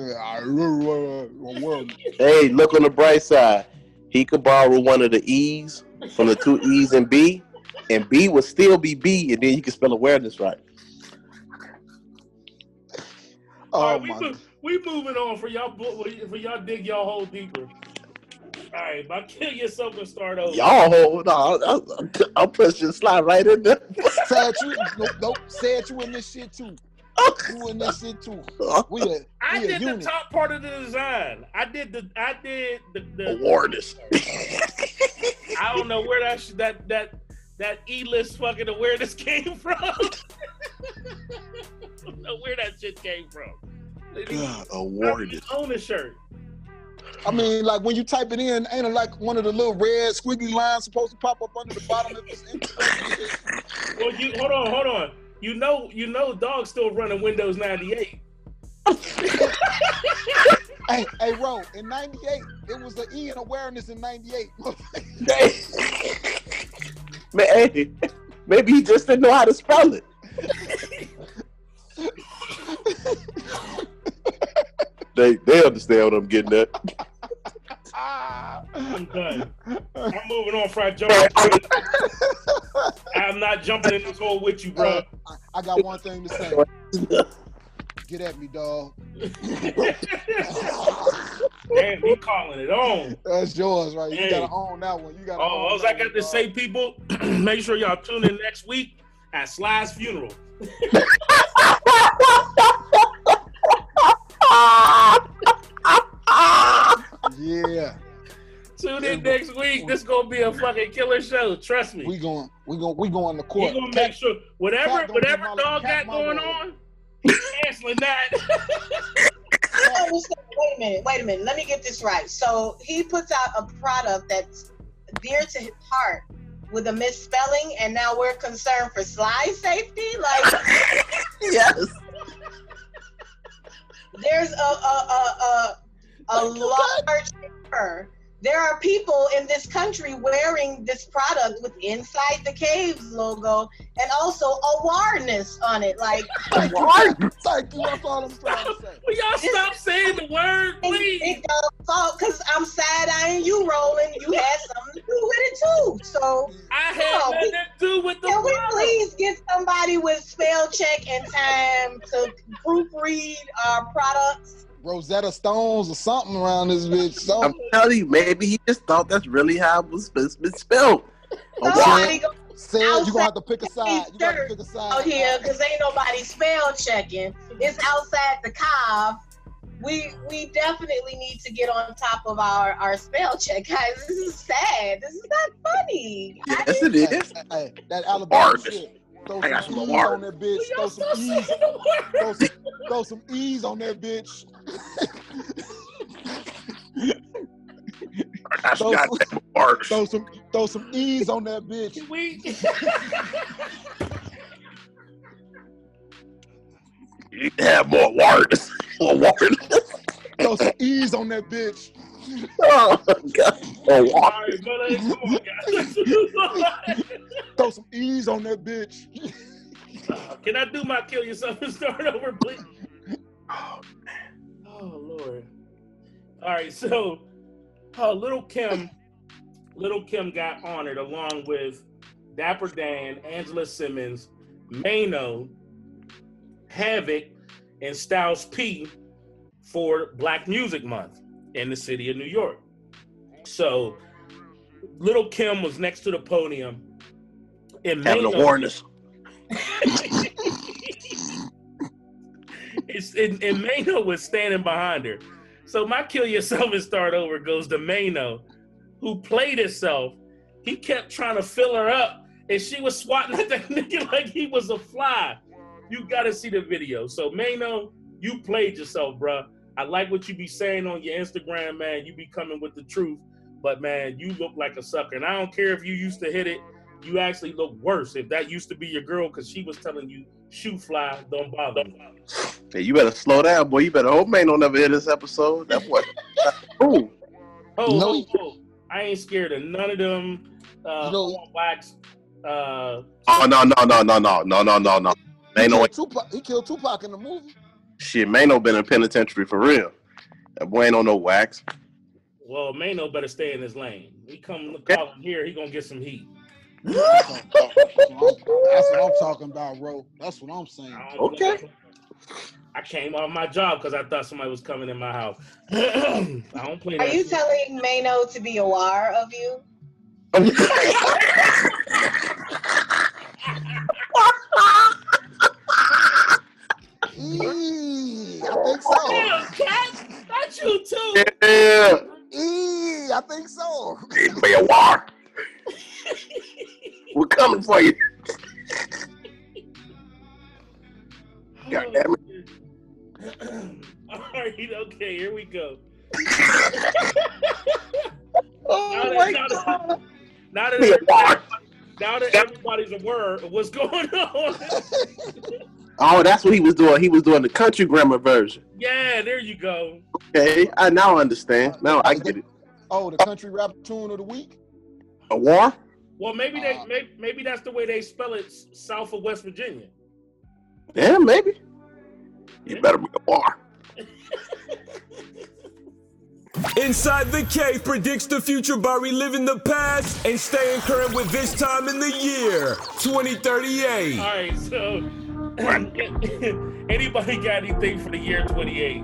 look on the bright side. He could borrow one of the E's from the two E's and B, and B would still be B, and then you can spell awareness right. Oh, all right, we, mo we moving on for y'all. For y'all dig y'all hole deeper. All right, but kill yourself and start over. Y'all hold on. I'm pressing Sly right in there. Sad you. Nope, nope. Sad you in this shit too. You in this shit too. We a, we I did the top part of the design. I did the. I did the. the awareness. I don't know where that sh that that that E-list fucking awareness came from. I don't know where that shit came from. God, awareness. Own a shirt. I mean, like when you type it in, ain't it like one of the little red squiggly lines supposed to pop up under the bottom of this? Well, you hold on, hold on. You know, you know, dog's still running Windows ninety-eight. Hey, hey, bro, in ninety-eight, it was the E in awareness in ninety-eight. Man, hey, maybe he just didn't know how to spell it. They they understand what I'm getting at. I'm done. I'm moving on, Fried Joe. I'm not jumping in this hole with you, bro. Uh, I, I got one thing to say. Get at me, dog. Damn, you calling it on. That's yours, right? You hey. gotta own that one. You gotta. Oh, all I got to dog. say, people, make sure y'all tune in next week at Sly's funeral. Yeah. Tune in next week. This is gonna be a fucking killer show. Trust me. We going, we going, we going to court. We gonna make sure whatever, whatever dog got going on, he's canceling that. Wait a minute. Wait a minute. Let me get this right. So he puts out a product that's dear to his heart with a misspelling, and now we're concerned for Sly's safety. Like, yes. There's a a a a, a large number. There are people in this country wearing this product with Inside the Cave's logo and also awareness on it. Like, thank you. Thank you. That's all I'm trying to say. Will y'all stop saying the word, please? It's your fault, because I'm side-eyeing you, Roland. You had something to do with it, too. So, I had know, nothing we, to do with the Can problem. we please get somebody with spell check and time to proofread our products? Rosetta Stones or something around this bitch. Something. I'm telling you, maybe he just thought that's really how it was spelled. Okay. Said you're gonna have to pick a side. You gotta pick a side. Oh yeah, because ain't nobody spell checking. It's outside the cave. We we definitely need to get on top of our, our spell check, guys. This is sad. This is not funny. Yes, it is. Hey, hey, that Alabama shit. Throw I got some E's on that bitch. Throw some, ease. Throw, some, throw some E's on that bitch. I got throw, got some, that throw some throw some E's on that bitch. You can have more words. More words. Throw some E's on that bitch. Oh God! Oh, wow. Right, brother, come on, guys. Throw some E's on that bitch. Uh, can I do my kill yourself and start over, please? Oh man! Oh Lord! All right, so uh, Lil' Kim, Lil' Kim got honored along with Dapper Dan, Angela Simmons, Maino, Havoc, and Styles P for Black Music Month in the city of New York. So Lil' Kim was next to the podium and having Maino, awareness. it's, and, and Maino was standing behind her. So my kill yourself and start over goes to Maino, who played himself. He kept trying to fill her up and she was swatting at that nigga like he was a fly. You gotta see the video. So Maino, you played yourself, bruh. I like what you be saying on your Instagram, man. You be coming with the truth, but man, you look like a sucker. And I don't care if you used to hit it, you actually look worse. If that used to be your girl, because she was telling you, shoot fly, don't bother. Hey, you better slow down, boy. You better hope man don't ever hit this episode. That boy. Oh, oh, oh, I ain't scared of none of them. Uh, you know, wax, uh, oh, no, no, no, no, no, no, no, no, no. He killed Tupac, he killed Tupac in the movie. Shit, Maino been in penitentiary for real. That boy ain't on no wax. Well, Maino better stay in his lane. He come calling here, he gonna get some heat. That's what I'm talking about, bro. That's what I'm saying. Okay. I came off my job because I thought somebody was coming in my house. I don't play that. Are you shit. telling Maino to be aware of you? mm, I think so. Damn, Kat, that's you too. Yeah. Mm, I think so. Be aware. We're coming for you. God damn it. All right, okay, here we go. oh now, my that, God. Now, that, now, that everybody, now that everybody's aware of what's going on. Oh, that's what he was doing. He was doing the country grammar version. Yeah, there you go. Okay, I now understand. Now I get it. Oh, the country rap tune of the week? A war? Well, maybe they uh, maybe, maybe that's the way they spell it south of West Virginia. Yeah, maybe. You better be a bar. Inside the Cave predicts the future by reliving the past and staying current with this time in the year, twenty thirty-eight. All right, so anybody got anything for the year twenty-eight?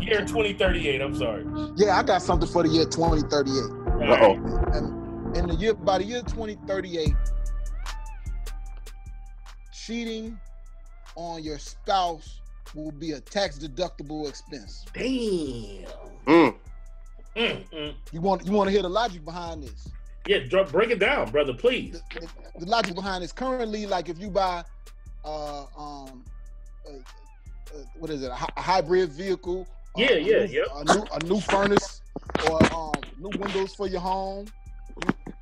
Year twenty thirty-eight, I'm sorry. Yeah, I got something for the year twenty thirty-eight. Uh-oh. And, and the year, by the year twenty thirty-eight, cheating on your spouse will be a tax-deductible expense. Damn. Mm. Mm, mm. You want you want to hear the logic behind this? Yeah, drop, break it down, brother, please. The, the, the logic behind this currently, like if you buy, uh, um, uh, uh, what is it, a, a hybrid vehicle? Yeah, uh, yeah, a new, yeah. A new a new furnace or um, new windows for your home.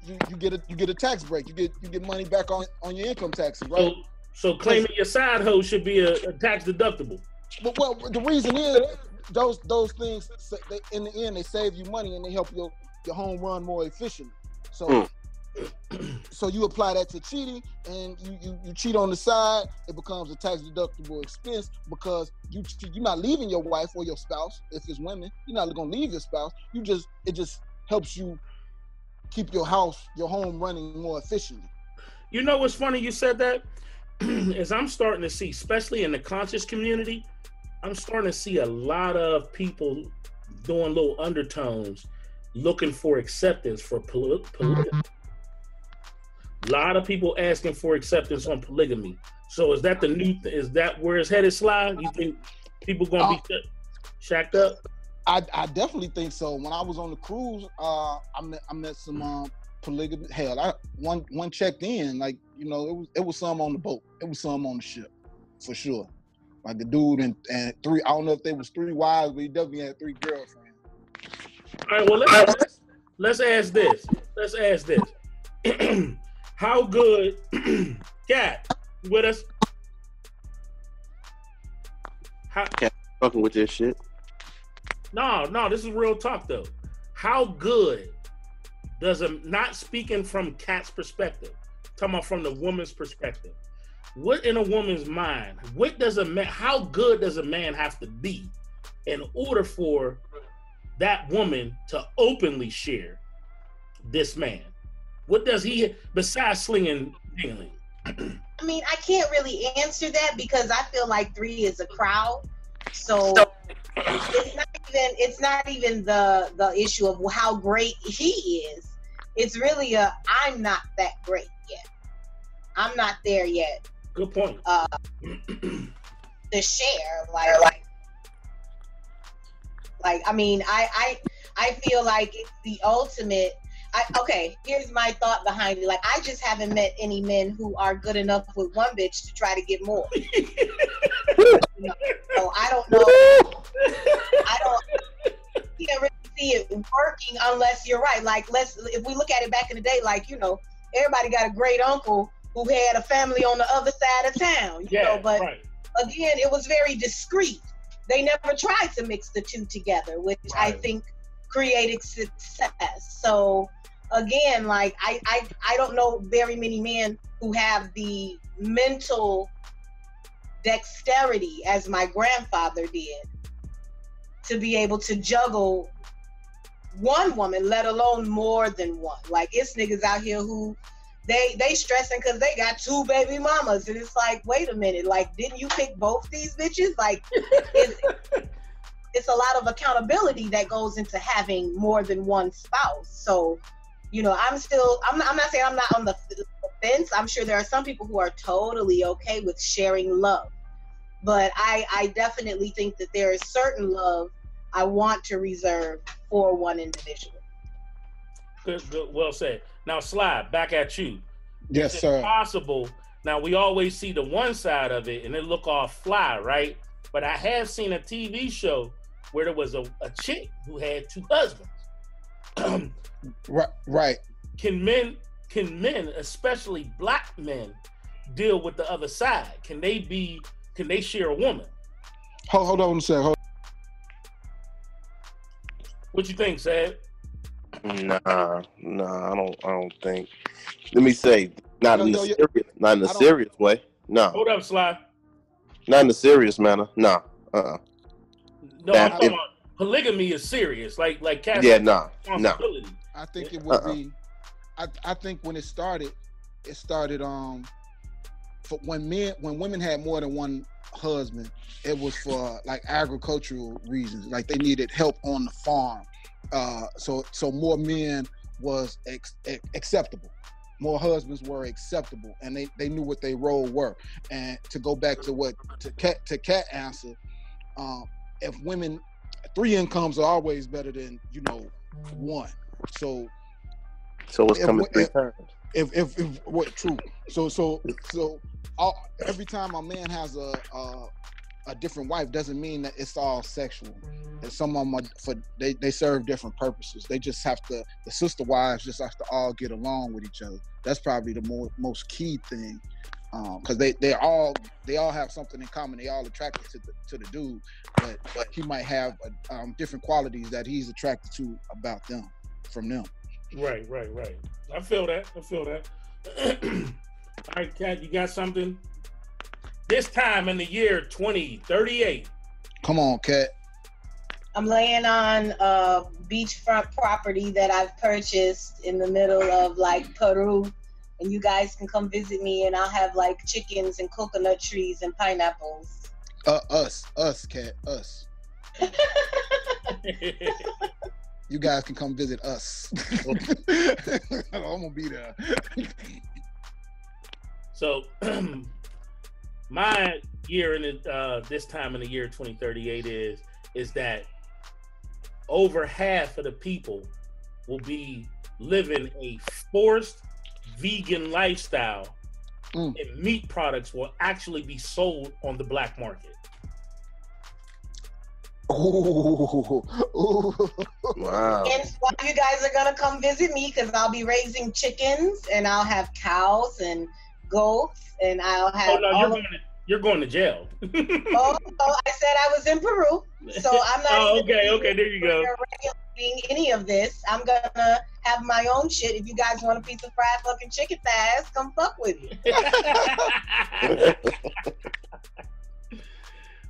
You, you, you get a you get a tax break. You get you get money back on, on your income taxes, right? So, So claiming your side hoe should be a, a tax deductible. Well, well, the reason is those those things they, in the end they save you money and they help your, your home run more efficiently. So mm. so you apply that to cheating and you, you, you cheat on the side, it becomes a tax deductible expense because you you're not leaving your wife or your spouse. If it's women, you're not gonna leave your spouse. You just it just helps you keep your house your home running more efficiently. You know what's funny? You said that. As I'm starting to see, especially in the conscious community, I'm starting to see a lot of people doing little undertones, looking for acceptance for poly- polygamy. A lot of people asking for acceptance on polygamy. So is that the new? Th- is that where it's headed, Sly? You think people gonna be uh, shacked up? I, I definitely think so. When I was on the cruise, uh, I met I met some. Um, polygamy hell I one one checked in like you know it was it was some on the boat it was some on the ship for sure like the dude and, and three I don't know if they was three wives but he definitely had three girlfriends. All right, well let's let's, let's ask this let's ask this how good Kat you with us how Kat fucking with this shit no no this is real talk though how good does a, not speaking from Kat's perspective, talking about from the woman's perspective, what in a woman's mind, what does a man, how good does a man have to be in order for that woman to openly share this man? What does he, besides slinging, dealing? I mean, I can't really answer that because I feel like three is a crowd. So it's not even it's not even the the issue of how great he is. It's really a I'm not that great yet. I'm not there yet. Good point. Uh, the share like, like like I mean I I I feel like it's the ultimate. I, okay, here's my thought behind it. Like I just haven't met any men who are good enough with one bitch to try to get more. You know, so I don't know. I don't I can't really see it working unless you're right. Like let's if we look at it back in the day, like, you know, everybody got a great uncle who had a family on the other side of town. You yeah, know, but right. Again, it was very discreet. They never tried to mix the two together, which right. I think created success. So again, like I, I I don't know very many men who have the mental dexterity as my grandfather did to be able to juggle one woman, let alone more than one. Like it's niggas out here who they they stressing because they got two baby mamas, and it's like, wait a minute, like, didn't you pick both these bitches? Like, it's, it's a lot of accountability that goes into having more than one spouse. So, you know, I'm still, I'm not, I'm not saying I'm not on the fence. I'm sure there are some people who are totally okay with sharing love, but I, I definitely think that there is certain love I want to reserve for one individual. Good, good, well said. Now, Sly, back at you. Yes, it's sir. Possible. Now, we always see the one side of it, and it look all fly, right? But I have seen a T V show where there was a, a chick who had two husbands. Right, right. Can men, can men, especially black men, deal with the other side? Can they be? Can they share a woman? Hold, hold on a second. Hold. What you think, Ced? Nah, nah, I don't, I don't think. Let me say, not in a serious, not in a serious way. No. Hold up, Sly. Not in a serious manner. Nah. Uh. Uh-uh. No, I'm talking about polygamy is serious. Like, like Kat. Yeah, nah, nah. I think it would uh-uh. be. I, I think when it started, it started um, for when men, when women had more than one husband, it was for like agricultural reasons. Like they needed help on the farm. Uh, so so more men was ex acceptable. More husbands were acceptable, and they, they knew what their role were. And to go back to what to Kat, to Kat answer, um, if women, three incomes are always better than, you know, one. So so it's coming three times. If if, if, if what true. So so so all, every time a man has a, a a different wife doesn't mean that it's all sexual. And some of them are for they, they serve different purposes. They just have to, the sister wives just have to all get along with each other. That's probably the more, most key thing, because um, they they all they all have something in common. They all attracted to the to the dude, but but he might have a, um, different qualities that he's attracted to about them from them. Right, right, right. I feel that. I feel that. All right, Kat, you got something? This time in the year twenty thirty-eight. Come on, Kat. I'm laying on a beachfront property that I've purchased in the middle of like Peru. And you guys can come visit me, and I'll have like chickens and coconut trees and pineapples. Uh, us, us, Kat, us. You guys can come visit us. I'm gonna be there. So, my year in the, uh, this time in the year twenty thirty-eight is is that over half of the people will be living a forced vegan lifestyle, mm. and meat products will actually be sold on the black market. Ooh. Ooh. Wow. And so you guys are gonna come visit me, because I'll be raising chickens, and I'll have cows and goats, and I'll have. Oh, no, all you're, going to, you're going to jail. Oh, no, I said I was in Peru, so I'm not. Oh, okay, okay, there you go. Regulating any of this, I'm gonna have my own shit. If you guys want a piece of fried fucking chicken thighs, come fuck with me.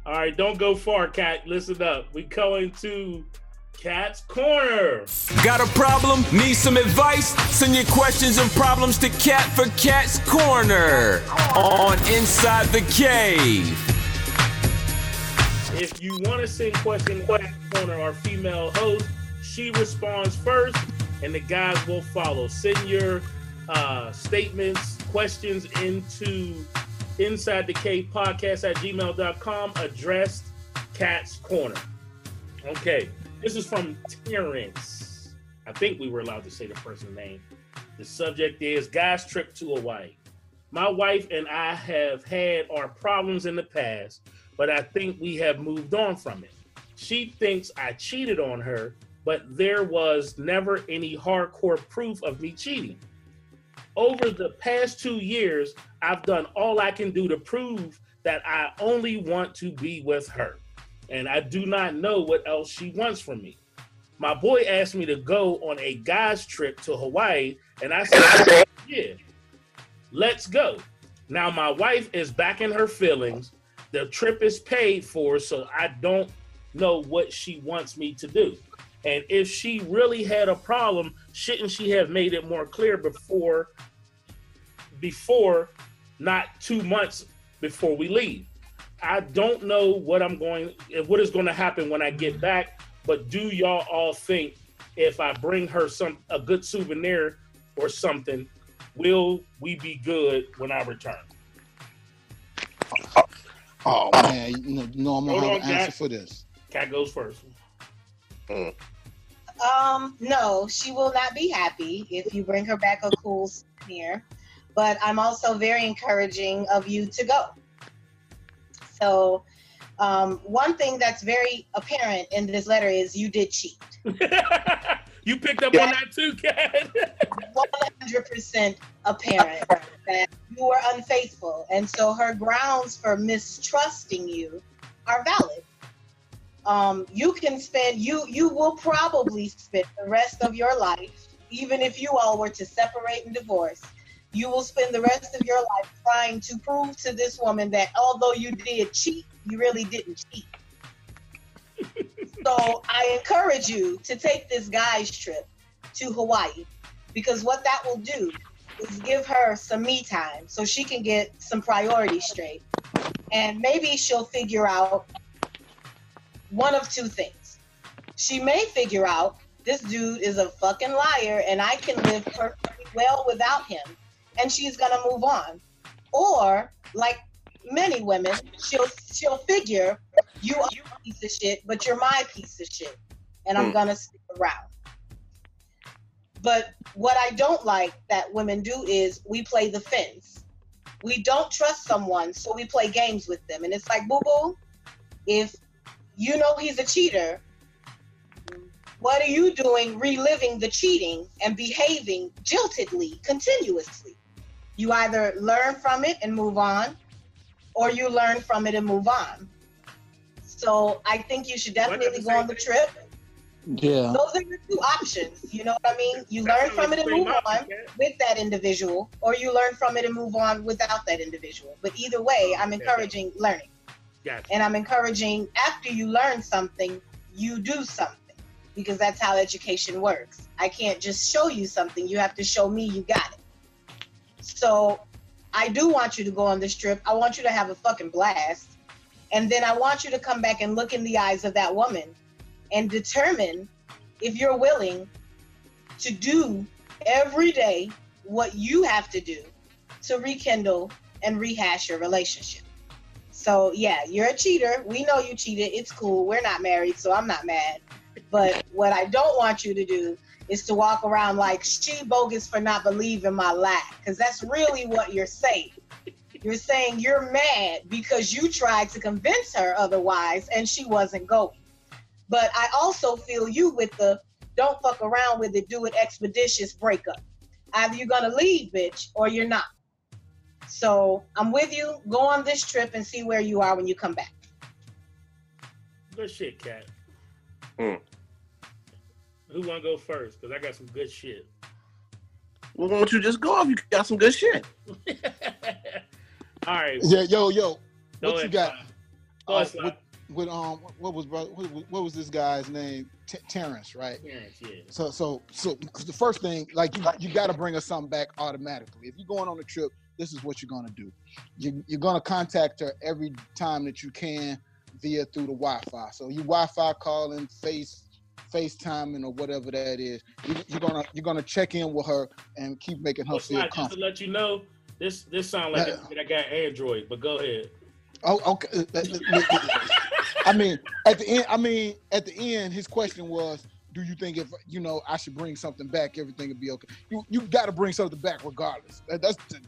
All right, don't go far, Kat. Listen up. We going to Kat's Corner. Got a problem? Need some advice? Send your questions and problems to Kat for Kat's Corner on Inside the Cave. If you want to send questions to Kat's Corner, our female host, she responds first, and the guys will follow. Send your uh, statements, questions into Inside the Cave podcast at gmail dot com, addressed Kat's Corner. Okay, this is from Terrence. I think we were allowed to say the person's name. The subject is guy's trip to Hawaii. My wife and I have had our problems in the past, but I think we have moved on from it. She thinks I cheated on her, but there was never any hardcore proof of me cheating. Over the past two years, I've done all I can do to prove that I only want to be with her, and I do not know what else she wants from me. My boy asked me to go on a guy's trip to Hawaii, and I said, yeah, let's go. Now my wife is back in her feelings. The trip is paid for, so I don't know what she wants me to do. And if she really had a problem, shouldn't she have made it more clear before before, not two months before we leave. I don't know what I'm going, what is going to happen when I get back, but do y'all all think if I bring her some a good souvenir or something, will we be good when I return? Oh man, you know I'm gonna have an answer for this. Kat goes first. Mm. Um, no, she will not be happy if you bring her back a cool souvenir. But I'm also very encouraging of you to go. So, um, one thing that's very apparent in this letter is you did cheat. You picked up on that too, Kat. one hundred percent apparent that you were unfaithful. And so her grounds for mistrusting you are valid. Um, you can spend, you you will probably spend the rest of your life, even if you all were to separate and divorce, you will spend the rest of your life trying to prove to this woman that although you did cheat, you really didn't cheat. So I encourage you to take this guy's trip to Hawaii, because what that will do is give her some me time so she can get some priorities straight. And maybe she'll figure out one of two things. She may figure out this dude is a fucking liar and I can live perfectly well without him, and she's gonna move on. Or, like many women, she'll she'll figure you are a piece of shit, but you're my piece of shit, and I'm mm. gonna stick around. But what I don't like that women do is we play the fence. We don't trust someone, so we play games with them. And it's like, boo-boo, if you know he's a cheater, what are you doing reliving the cheating and behaving jiltedly, continuously? You either learn from it and move on, or you learn from it and move on. So I think you should definitely go on the trip. Yeah. Those are your two options, you know what I mean? You learn from it and move on with that individual, or you learn from it and move on without that individual. But either way, I'm encouraging learning. And I'm encouraging, after you learn something, you do something, because that's how education works. I can't just show you something. You have to show me you got it. So I do want you to go on this trip. I want you to have a fucking blast. And then I want you to come back and look in the eyes of that woman and determine if you're willing to do every day what you have to do to rekindle and rehash your relationship. So, yeah, you're a cheater. We know you cheated. It's cool. We're not married, so I'm not mad. But what I don't want you to do is to walk around like, she bogus for not believing my lie. Because that's really what you're saying. You're saying you're mad because you tried to convince her otherwise, and she wasn't going. But I also feel you with the don't fuck around with it, do an expeditious breakup. Either you're going to leave, bitch, or you're not. So I'm with you. Go on this trip and see where you are when you come back. Good shit, Kat. Mm. Who wanna go first? Cause I got some good shit. Well, why don't you just go if you got some good shit? All right. Yeah, yo, yo. Go what ahead, you got? Go uh, with, with um, what was brother? What, what was this guy's name? T Terrence, right? Terrence, yeah. So, so, so, cause the first thing, like, you, you got to bring us something back automatically. If you're going on a trip, this is what you're gonna do. You, you're gonna contact her every time that you can via through the Wi-Fi. So you Wi-Fi calling, face, FaceTiming, or whatever that is. You, you're gonna you're gonna check in with her and keep making her well, feel comfortable. Just to let you know, this this sound like uh, I got Android, but go ahead. Oh, okay. I mean, at the end, I mean, at the end, his question was, do you think if, you know, I should bring something back, everything would be okay? You you got to bring something back regardless. That, that's the,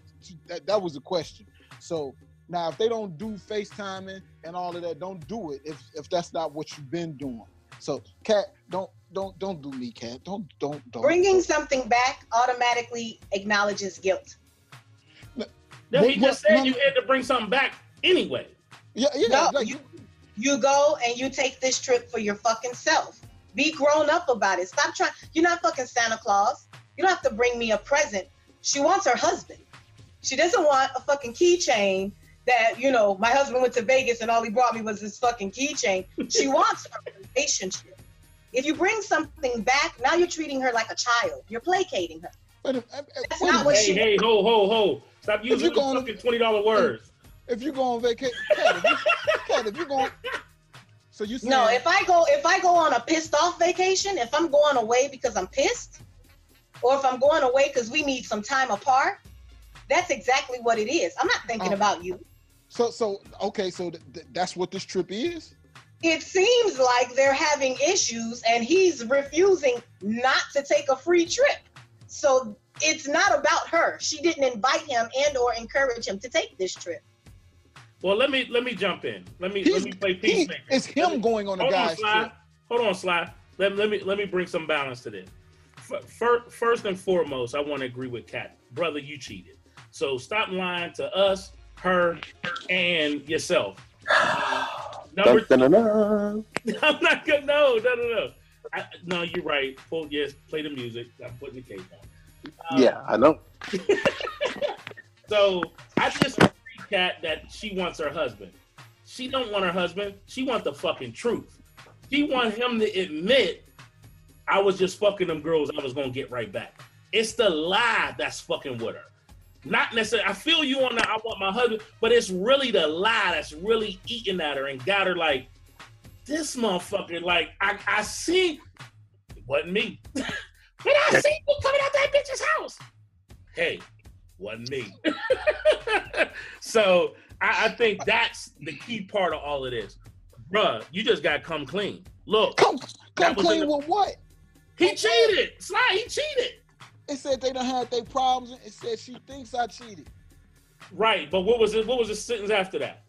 That, that was a question. So now if they don't do FaceTiming and all of that, don't do it if, if that's not what you've been doing. So Kat, don't don't don't do me, Kat. Don't don't don't bringing don't. something back automatically acknowledges guilt. No, no he just said no, you had to bring something back anyway. Yeah, yeah. No, like, you, you go and you take this trip for your fucking self. Be grown up about it. Stop trying. You're not fucking Santa Claus. You don't have to bring me a present. She wants her husband. She doesn't want a fucking keychain that, you know, my husband went to Vegas and all he brought me was this fucking keychain. She wants a relationship. If you bring something back, now you're treating her like a child. You're placating her. But, uh, That's not what hey, she hey, wants. Ho, ho, ho. Stop using those fucking twenty dollar words. If you go on vacation, Kat, if you, Kat, if you go on, so you saying, no, if I go, if I go on a pissed off vacation, if I'm going away because I'm pissed, or if I'm going away because we need some time apart, that's exactly what it is. I'm not thinking um, about you. So, so okay, so th th that's what this trip is? It seems like they're having issues, and he's refusing not to take a free trip. So it's not about her. She didn't invite him and or encourage him to take this trip. Well, let me let me jump in. Let me He's, let me play peacemaker. He, it's him me, going on a guy's on, trip. Hold on, Sly. Let, let me let me bring some balance to this. First, first and foremost, I want to agree with Kat. Brother, you cheated. So stop lying to us, her, and yourself. Number dun, dun, dun, dun. I'm not gonna. No, no, no, no. I, no, you're right. Pull, yes, play the music. I'm putting the cake on. Um, yeah, I know. So I just agree, Kat, that she wants her husband. She don't want her husband. She wants the fucking truth. She wants him to admit, I was just fucking them girls. I was gonna get right back. It's the lie that's fucking with her. Not necessarily, I feel you on the I want my husband, but it's really the lie that's really eating at her and got her like, this motherfucker, like, I, I see, it wasn't me. But I see you coming out that bitch's house. Hey, wasn't me. So I, I think that's the key part of all of this. Bruh, you just got to come clean. Look. Come, come clean the, with what? He cheated. Sly, he cheated. It said they done had their problems. It said she thinks I cheated. Right, but what was it? What was the sentence after that?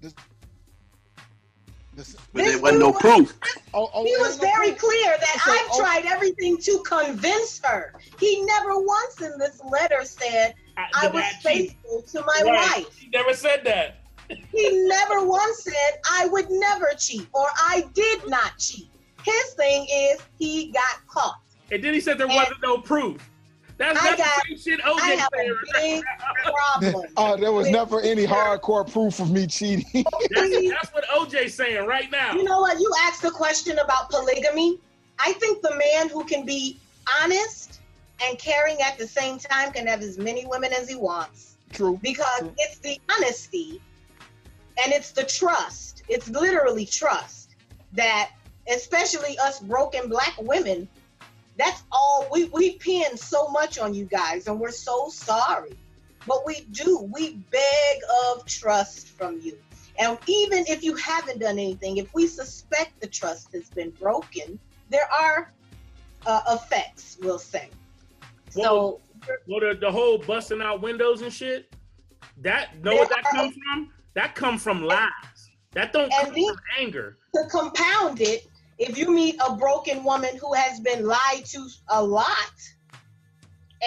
This, this, but there wasn't no proof. Oh, oh, he was no very proof. clear that said, I've oh, tried everything to convince her. He never once in this letter said I, I was faithful cheat. to my right. wife. He never said that. He never once said I would never cheat or I did not cheat. His thing is he got caught. And then he said there and wasn't no proof. That's not the same shit O J said. I have a big problem. Oh, there was never any hardcore proof of me cheating. that's, that's what O J's saying right now. You know what? You asked the question about polygamy. I think the man who can be honest and caring at the same time can have as many women as he wants. True. Because True. it's the honesty and it's the trust. It's literally trust that, especially us broken black women, that's all, we, we pin so much on you guys, and we're so sorry. But we do, we beg of trust from you. And even if you haven't done anything, if we suspect the trust has been broken, there are uh, effects, we'll say. Well, so well, the, the whole busting out windows and shit, that, know what that comes from? That comes from lies. That don't come from anger. To compound it, if you meet a broken woman who has been lied to a lot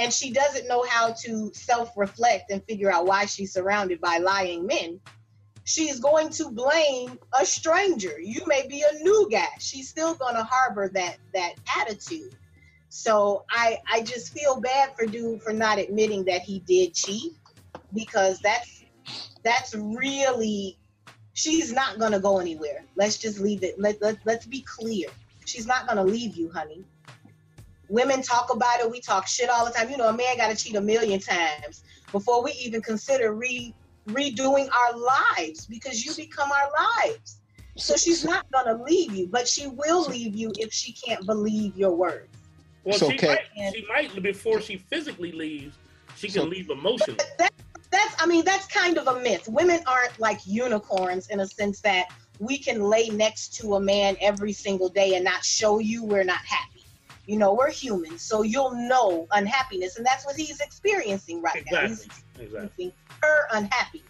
and she doesn't know how to self-reflect and figure out why she's surrounded by lying men, she's going to blame a stranger. You may be a new guy. She's still going to harbor that that attitude. So I, I just feel bad for dude for not admitting that he did cheat, because that's that's really... She's not gonna go anywhere. Let's just leave it. Let, let, let's be clear. She's not gonna leave you, honey. Women talk about it. We talk shit all the time. You know, a man gotta cheat a million times before we even consider re, redoing our lives, because you become our lives. So she's not gonna leave you, but she will leave you if she can't believe your words. Well, she, okay. might, she might, before she physically leaves, she can so, leave emotionally. That's, I mean, that's kind of a myth. Women aren't like unicorns in a sense that we can lay next to a man every single day and not show you we're not happy. You know, we're human, so you'll know unhappiness, and that's what he's experiencing right exactly. now. He's experiencing exactly. her unhappiness.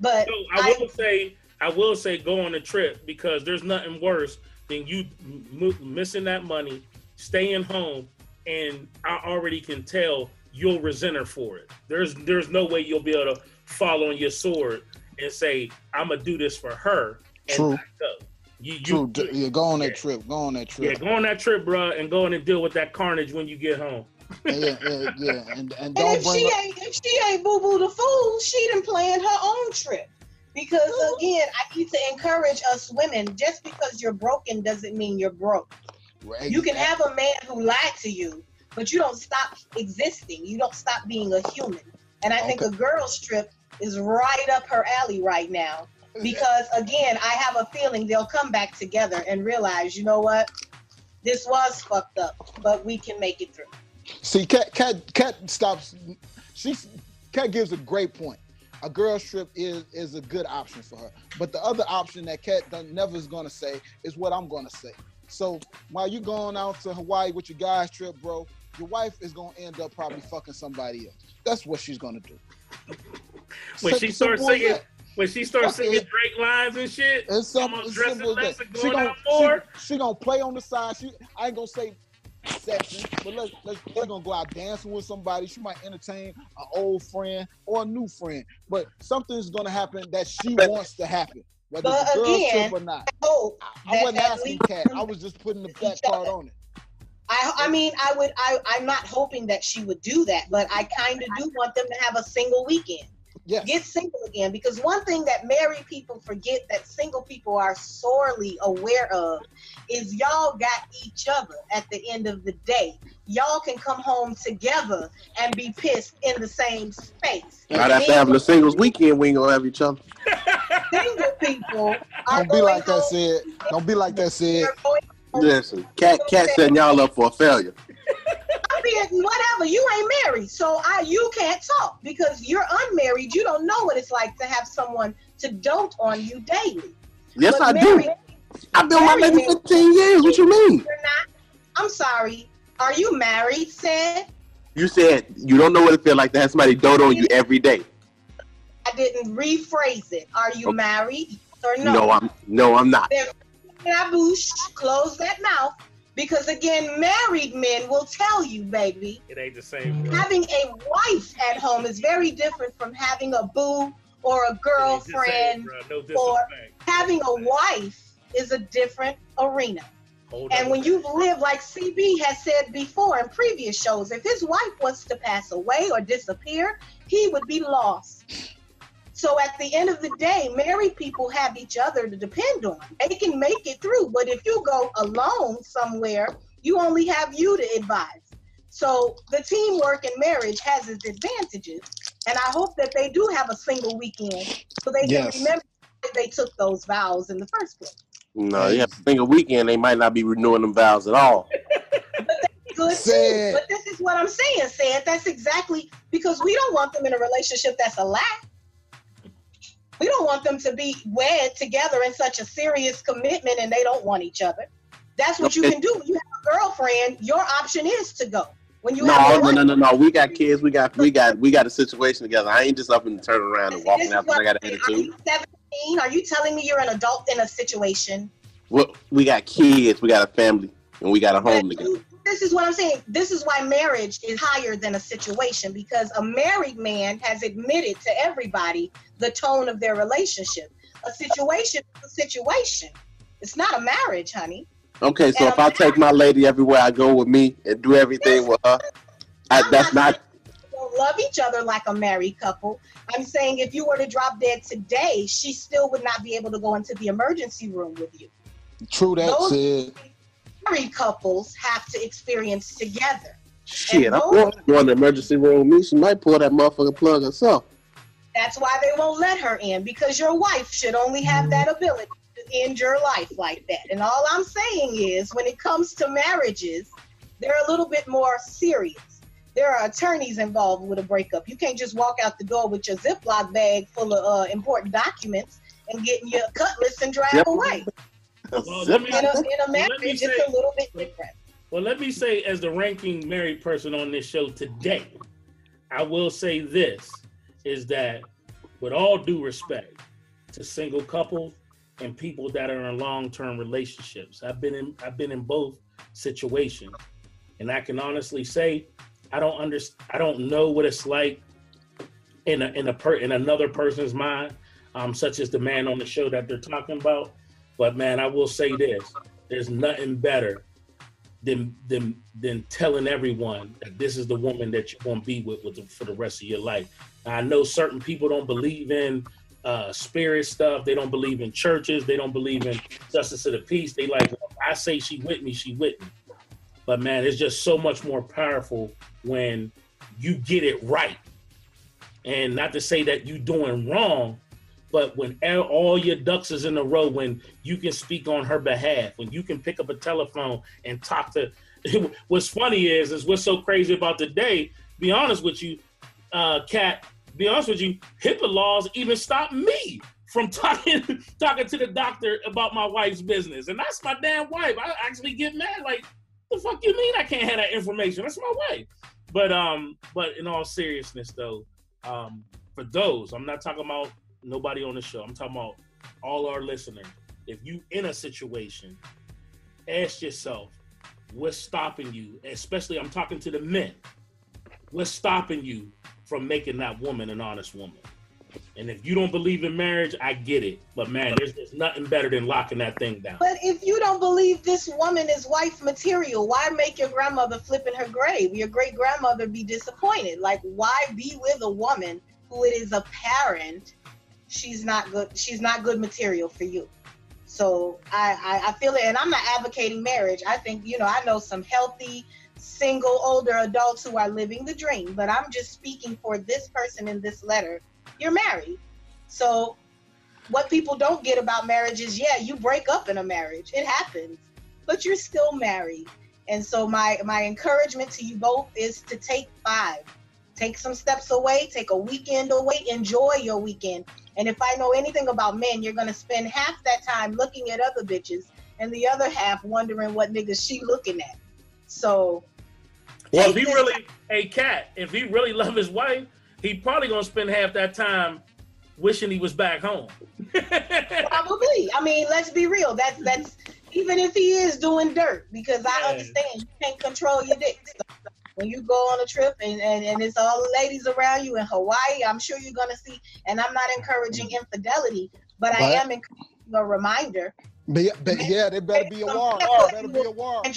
But so I, I will say, I will say, go on a trip, because there's nothing worse than you m missing that money, staying home, and I already can tell you'll resent her for it. There's there's no way you'll be able to fall on your sword and say, I'm gonna do this for her. And True. Go. You, you, True. You, yeah, go on that yeah. trip. Go on that trip. Yeah, go on that trip, bro, and go in and deal with that carnage when you get home. yeah, yeah, yeah. And, and, don't and if, bring she up... ain't, if she ain't boo boo the fool, she done planned her own trip. Because again, I need to encourage us women, just because you're broken doesn't mean you're broke. Right. You can have a man who lied to you, but you don't stop existing. You don't stop being a human. And I okay. think a girl strip is right up her alley right now. Because, again, I have a feeling they'll come back together and realize, you know what? This was fucked up, but we can make it through. See, Kat, Kat, Kat stops. She, Kat gives a great point. A girl strip is, is a good option for her. But the other option that Kat never is going to say is what I'm going to say. So while you're going out to Hawaii with your guys trip, bro, your wife is going to end up probably fucking somebody else. That's what she's going to do. When Such she starts singing... That. When she starts singing Drake lines and shit, it's something as simple as that. She gonna, she, she gonna play on the side. She, I ain't gonna say section, but let's, let's, she's gonna go out dancing with somebody. She might entertain an old friend or a new friend, but something's gonna happen that she wants to happen, whether but it's a girl again, trip or not. Oh, I, I wasn't asking Kat. I was just putting the black card on it. I, I mean, I would, I, I'm not hoping that she would do that, but I kind of do want them to have a single weekend. Yes. Get single again, because one thing that married people forget that single people are sorely aware of is y'all got each other at the end of the day. Y'all can come home together and be pissed in the same space. Not after having a singles weekend, we ain't gonna have each other. Single people are Don't be like that, Sid. Don't be like that, Sid. Listen, Kat, Kat setting y'all up for a failure. I mean, whatever, you ain't married, so I you can't talk because you're unmarried. You don't know what it's like to have someone to dote on you daily. Yes, but I married, do. I've been with my baby fifteen years. What you mean? You're not. I'm sorry. Are you married, Ced? You said you don't know what it feels like to have somebody dote on you every day. I didn't rephrase it. Are you okay. married or no? No, I'm no, I'm not. Then close that mouth. Because again, married men will tell you, baby, it ain't the same. Girl. Having a wife at home is very different from having a boo or a girlfriend. Same, no or having a wife is a different arena. Hold and on. When you live, like C B has said before in previous shows, if his wife was to pass away or disappear, he would be lost. So at the end of the day, married people have each other to depend on. They can make it through. But if you go alone somewhere, you only have you to advise. So the teamwork in marriage has its advantages. And I hope that they do have a single weekend so they yes. can remember that they took those vows in the first place. No, you have a single weekend, they might not be renewing them vows at all. Good Sad. But this is what I'm saying, Sad. That's exactly because we don't want them in a relationship that's a lack. We don't want them to be wed together in such a serious commitment and they don't want each other. That's what you can do. When you have a girlfriend, your option is to go. When you no, have no, no, no, no. We got kids. We got, we got, we got a situation together. I ain't just up and turn around and walking out because I got an attitude. Are you seventeen? Are you telling me you're an adult in a situation? Well, we got kids. We got a family. And we got a home together. This is what I'm saying. This is why marriage is higher than a situation, because a married man has admitted to everybody the tone of their relationship. A situation is a situation. It's not a marriage, honey. Okay, so and if I take my lady everywhere I go with me and do everything with her, I, that's not... Don't love each other like a married couple. I'm saying if you were to drop dead today, she still would not be able to go into the emergency room with you. True, that's it. Married couples have to experience together. Shit, I'm going to the emergency room with me. She might pull that motherfucking plug herself. That's why they won't let her in, because your wife should only have that ability to end your life like that. And all I'm saying is, when it comes to marriages, they're a little bit more serious. There are attorneys involved with a breakup. You can't just walk out the door with your Ziploc bag full of uh, important documents and get in your cutlass and drive yep. away. Well, let me, in a, in a marriage, let me say, it's a little bit different. Well, let me say, as the ranking married person on this show today, I will say this, is that with all due respect to single couples and people that are in long-term relationships, I've been in, I've been in both situations, and I can honestly say, I don't understand, I don't know what it's like in a, in a per, in another person's mind, um, such as the man on the show that they're talking about. But man, I will say this, there's nothing better than, than, than telling everyone that this is the woman that you're gonna be with, with the, for the rest of your life. Now, I know certain people don't believe in uh, spirit stuff, they don't believe in churches, they don't believe in justice of the peace. They like, well, I say she with me, she with me. But man, it's just so much more powerful when you get it right. And not to say that you're doing wrong, but when all your ducks is in a row, when you can speak on her behalf, when you can pick up a telephone and talk to, what's funny is, is what's so crazy about today, be honest with you, uh, Kat, be honest with you, HIPAA laws even stopped me from talking talking to the doctor about my wife's business. And that's my damn wife. I actually get mad, like, the fuck you mean I can't have that information? That's my wife. But um, but in all seriousness though, um, for those, I'm not talking about nobody on the show, I'm talking about all our listeners. If you in a situation, ask yourself, what's stopping you? Especially, I'm talking to the men. What's stopping you from making that woman an honest woman? And if you don't believe in marriage, I get it. But man, there's, there's nothing better than locking that thing down. But if you don't believe this woman is wife material, why make your grandmother flip in her grave? Your great-grandmother be disappointed. Like, why be with a woman who it is apparent she's not good, she's not good material for you? So I, I, I feel it, and I'm not advocating marriage. I think, you know, I know some healthy, single, older adults who are living the dream, but I'm just speaking for this person in this letter. You're married. So what people don't get about marriage is, yeah, you break up in a marriage. It happens, but you're still married. And so my, my encouragement to you both is to take five. Take some steps away, take a weekend away, enjoy your weekend. And if I know anything about men, you're gonna spend half that time looking at other bitches and the other half wondering what niggas she looking at. So. Well, if he really, hey Kat, if he really love his wife, he probably gonna spend half that time wishing he was back home. Probably. I mean, let's be real. That's that's even if he is doing dirt, because I yeah. understand you can't control your dick. So when you go on a trip and, and, and it's all the ladies around you in Hawaii, I'm sure you're gonna see. And I'm not encouraging infidelity, but what? I am encouraging a reminder. But, but yeah, they better be alarmed. They better be alarmed.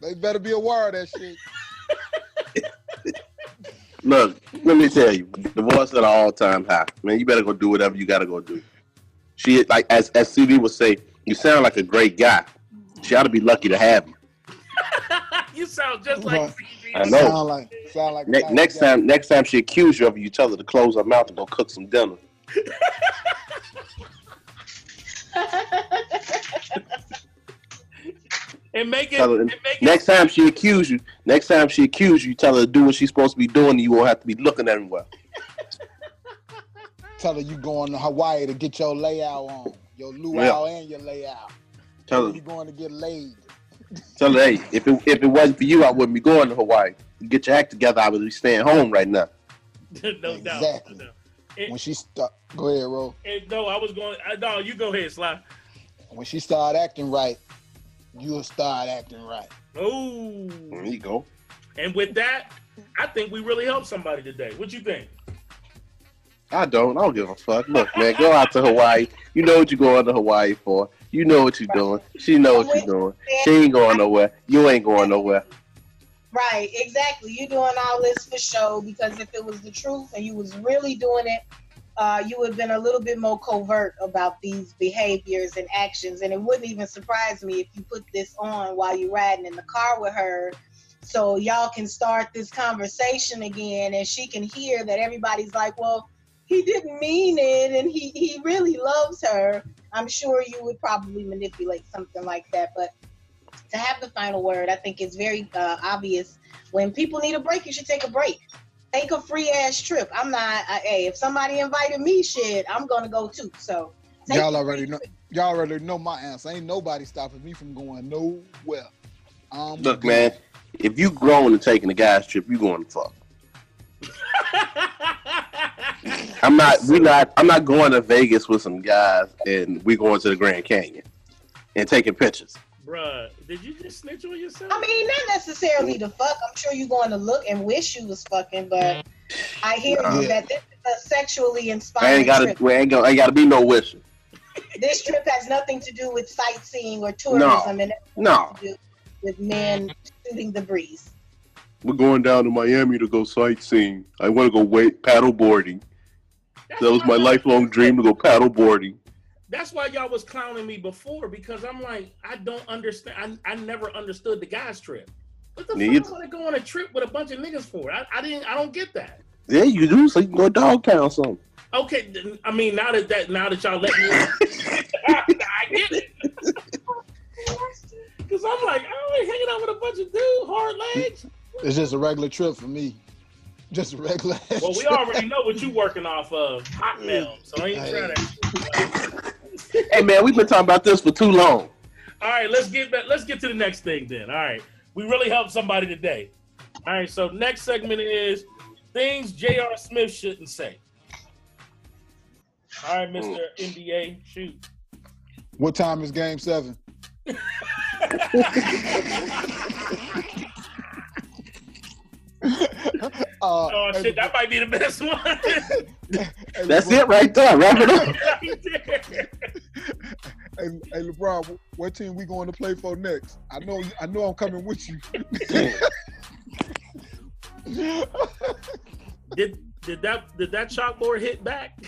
They better be aware of that shit. Look, let me tell you, divorce at an all-time high. Man, you better go do whatever you gotta go do. She, like, as as C D would say, you sound like a great guy. She ought to be lucky to have you. You sound just like C D. I know. Sound like, sound like ne- next guy. time, next time she accuses you of it, you tell her to close her mouth and go cook some dinner. And make it, her, and make next it, time she accuse you, next time she accuse you, tell her to do what she's supposed to be doing, and you won't have to be looking everywhere. Tell her you going to Hawaii to get your layout on, your luau yeah. and your layout. Tell her you going to get laid. Tell her, hey, if it, if it wasn't for you, I wouldn't be going to Hawaii. You get your act together, I would be staying home right now. no exactly. doubt. No, no. It, when she start, go ahead, Ro. It, no, I was going. I, no, you go ahead, Sly. When she started acting right, you'll start acting right. Oh, there you go. And with that, I think we really helped somebody today. What you think? I don't. I don't give a fuck. Look, man, go out to Hawaii. You know what you're going to Hawaii for. You know what you're doing. She knows what you're doing. She ain't going nowhere. You ain't going nowhere. Right, exactly. You're doing all this for show, because if it was the truth and you was really doing it, Uh, you would have been a little bit more covert about these behaviors and actions. And it wouldn't even surprise me if you put this on while you're riding in the car with her, so y'all can start this conversation again, and she can hear that everybody's like, well, he didn't mean it, and he, he really loves her. I'm sure you would probably manipulate something like that. But to have the final word, I think it's very uh, obvious. When people need a break, you should take a break. Take a free ass trip. I'm not. I, hey, if somebody invited me, shit, I'm gonna go too. So y'all already know. Y'all already know my answer. Ain't nobody stopping me from going nowhere. Um, Look, man, if you grown and taking a guy's trip, you going to fuck. I'm not. We not. I'm not going to Vegas with some guys and we going to the Grand Canyon and taking pictures. Bruh, did you just snitch on yourself? I mean, not necessarily to fuck. I'm sure you're going to look and wish you was fucking, but I hear nah. you that this is a sexually inspired I ain't gotta, trip. I ain't, ain't got to be no wishing. This trip has nothing to do with sightseeing or tourism. No. And no. To do with men shooting the breeze. We're going down to Miami to go sightseeing. I want to go wait, paddle boarding. That's that was my lifelong dream, to go paddle boarding. That's why y'all was clowning me before, because I'm like, I don't understand. I, I never understood the guys' trip. What the yeah, fuck want to go on a trip with a bunch of niggas for? I, I didn't. I don't get that. Yeah, you do. So you can go Dogtown something. Okay, I mean now that that now that y'all let me, I, I get it. Cause I'm like, I ain't hanging out with a bunch of dudes, hard legs. It's just a regular trip for me. Just a regular. Well, we already know what you working off of, Hotmail. So I ain't trying to. Hey man, we've been talking about this for too long. All right, let's get back. Let's get to the next thing then. All right, we really helped somebody today. All right, so next segment is things J R Smith shouldn't say. All right, Mister N B A, shoot. What time is game seven? Uh, oh shit, that might be the best one. That's LeBron. It right there. Wrap it up. Hey, hey LeBron, what team we going to play for next? I know, I know, I'm coming with you. did did that did that chalkboard hit back?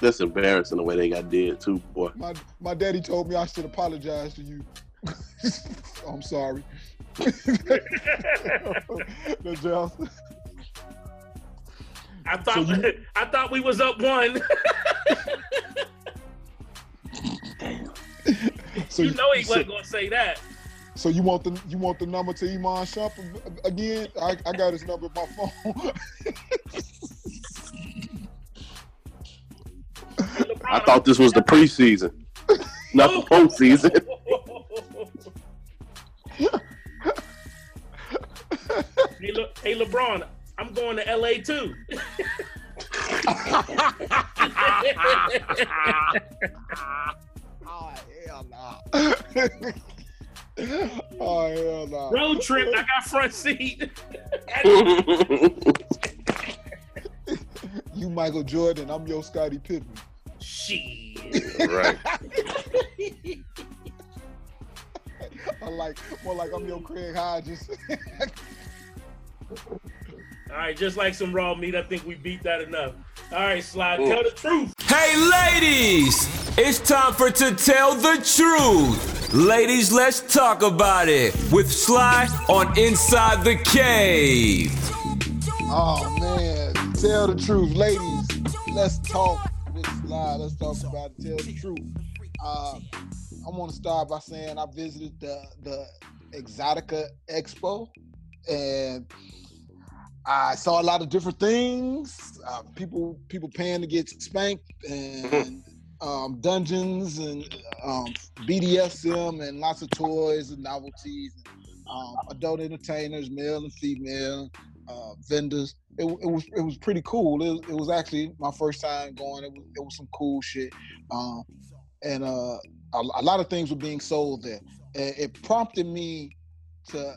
That's embarrassing the way they got did too, boy. My my daddy told me I should apologize to you. I'm sorry. I thought so you, I thought we was up one. Damn. So you know he so, wasn't gonna say that. So you want the you want the number to Iman Shump again? I, I got his number in my phone. I thought this was the preseason, not the postseason. Hey, Le hey, LeBron, I'm going to L A too. Oh, hell no. Oh, hell no. Road trip, I got front seat. You Michael Jordan, I'm your Scottie Pippen. Shit. Right. I like, more like I'm your Craig Hodges. All right, just like some raw meat, I think we beat that enough. All right, Sly, Ooh. Tell the truth. Hey, ladies, it's time for To Tell the Truth. Ladies, let's talk about it with Sly on Inside the Cave. Oh, man, tell the truth. Ladies, let's talk with Sly. Let's talk about it, tell the truth. Uh, I want to start by saying I visited the, the Exotica Expo. And I saw a lot of different things. Uh, people, people paying to get spanked, and um, dungeons, and um, B D S M, and lots of toys and novelties, and, um, adult entertainers, male and female, uh, vendors. It, it was it was pretty cool. It, it was actually my first time going. It was it was some cool shit, um, and uh, a, a lot of things were being sold there. And it prompted me to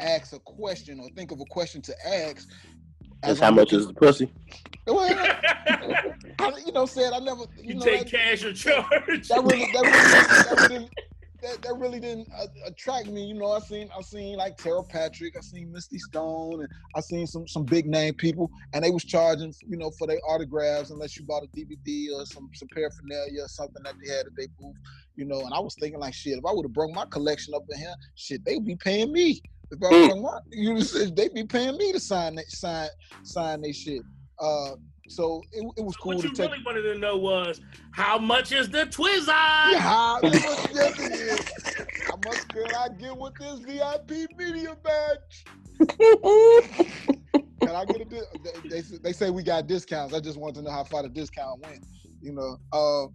ask a question or think of a question to ask. That's how much is the pussy? Well, I, you know, said I never. You, you know, take that, cash or charge. That really, that really, that really, that, that really didn't uh, attract me. You know, I seen, I seen like Tara Patrick, I seen Misty Stone, and I seen some some big name people, and they was charging, you know, for their autographs unless you bought a D V D or some some paraphernalia or something that they had at their booth, you know. And I was thinking like, shit, if I would have broke my collection up in here, shit, they would be paying me. If I was like, you just, they be paying me to sign that sign sign their shit. Uh, so it, it was cool. What to you take really wanted to know was how much is the Twizzler? Yeah, how much is How much could I get with this V I P media badge? Can I get a di they, they they say we got discounts. I just wanted to know how far the discount went. You know, uh,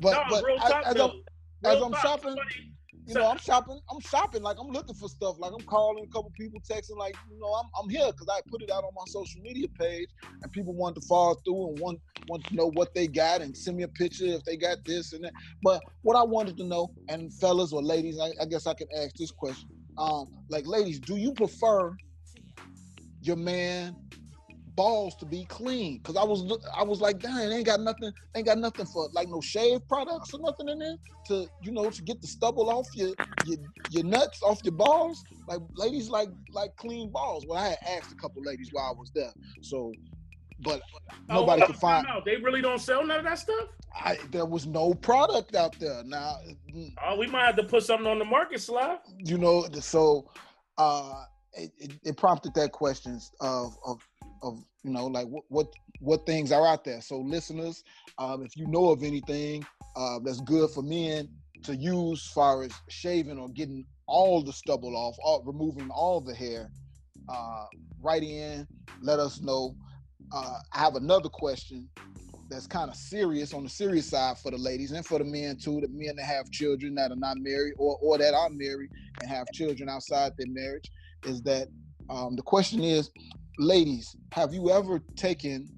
but, no, but real I, top as, I'm, real as I'm top, shopping. Buddy. You know, I'm shopping, I'm shopping, like I'm looking for stuff, like I'm calling a couple people, texting, like, you know, I'm I'm here, because I put it out on my social media page, and people wanted to follow through and want, want to know what they got, and send me a picture if they got this and that. But what I wanted to know, and fellas or ladies, I, I guess I can ask this question. Um, like, ladies, do you prefer your man balls to be clean? Because I was I was like, dang, they ain't got nothing, they ain't got nothing for like no shave products or nothing in there to, you know, to get the stubble off your your, your nuts, off your balls. Like ladies like like clean balls. Well, I had asked a couple ladies while I was there. So but nobody oh, could find. No, they really don't sell none of that stuff. I, there was no product out there. Now, oh, we might have to put something on the market, Sly. You know, so uh, it, it, it prompted that questions of of of you know, like what what, what things are out there. So, listeners, um, if you know of anything uh, that's good for men to use, as far as shaving or getting all the stubble off, all, removing all the hair, uh, write in. Let us know. Uh, I have another question that's kind of serious, on the serious side for the ladies and for the men too, the men that have children that are not married or, or that are married and have children outside their marriage, is that um, the question is, ladies, have you ever taken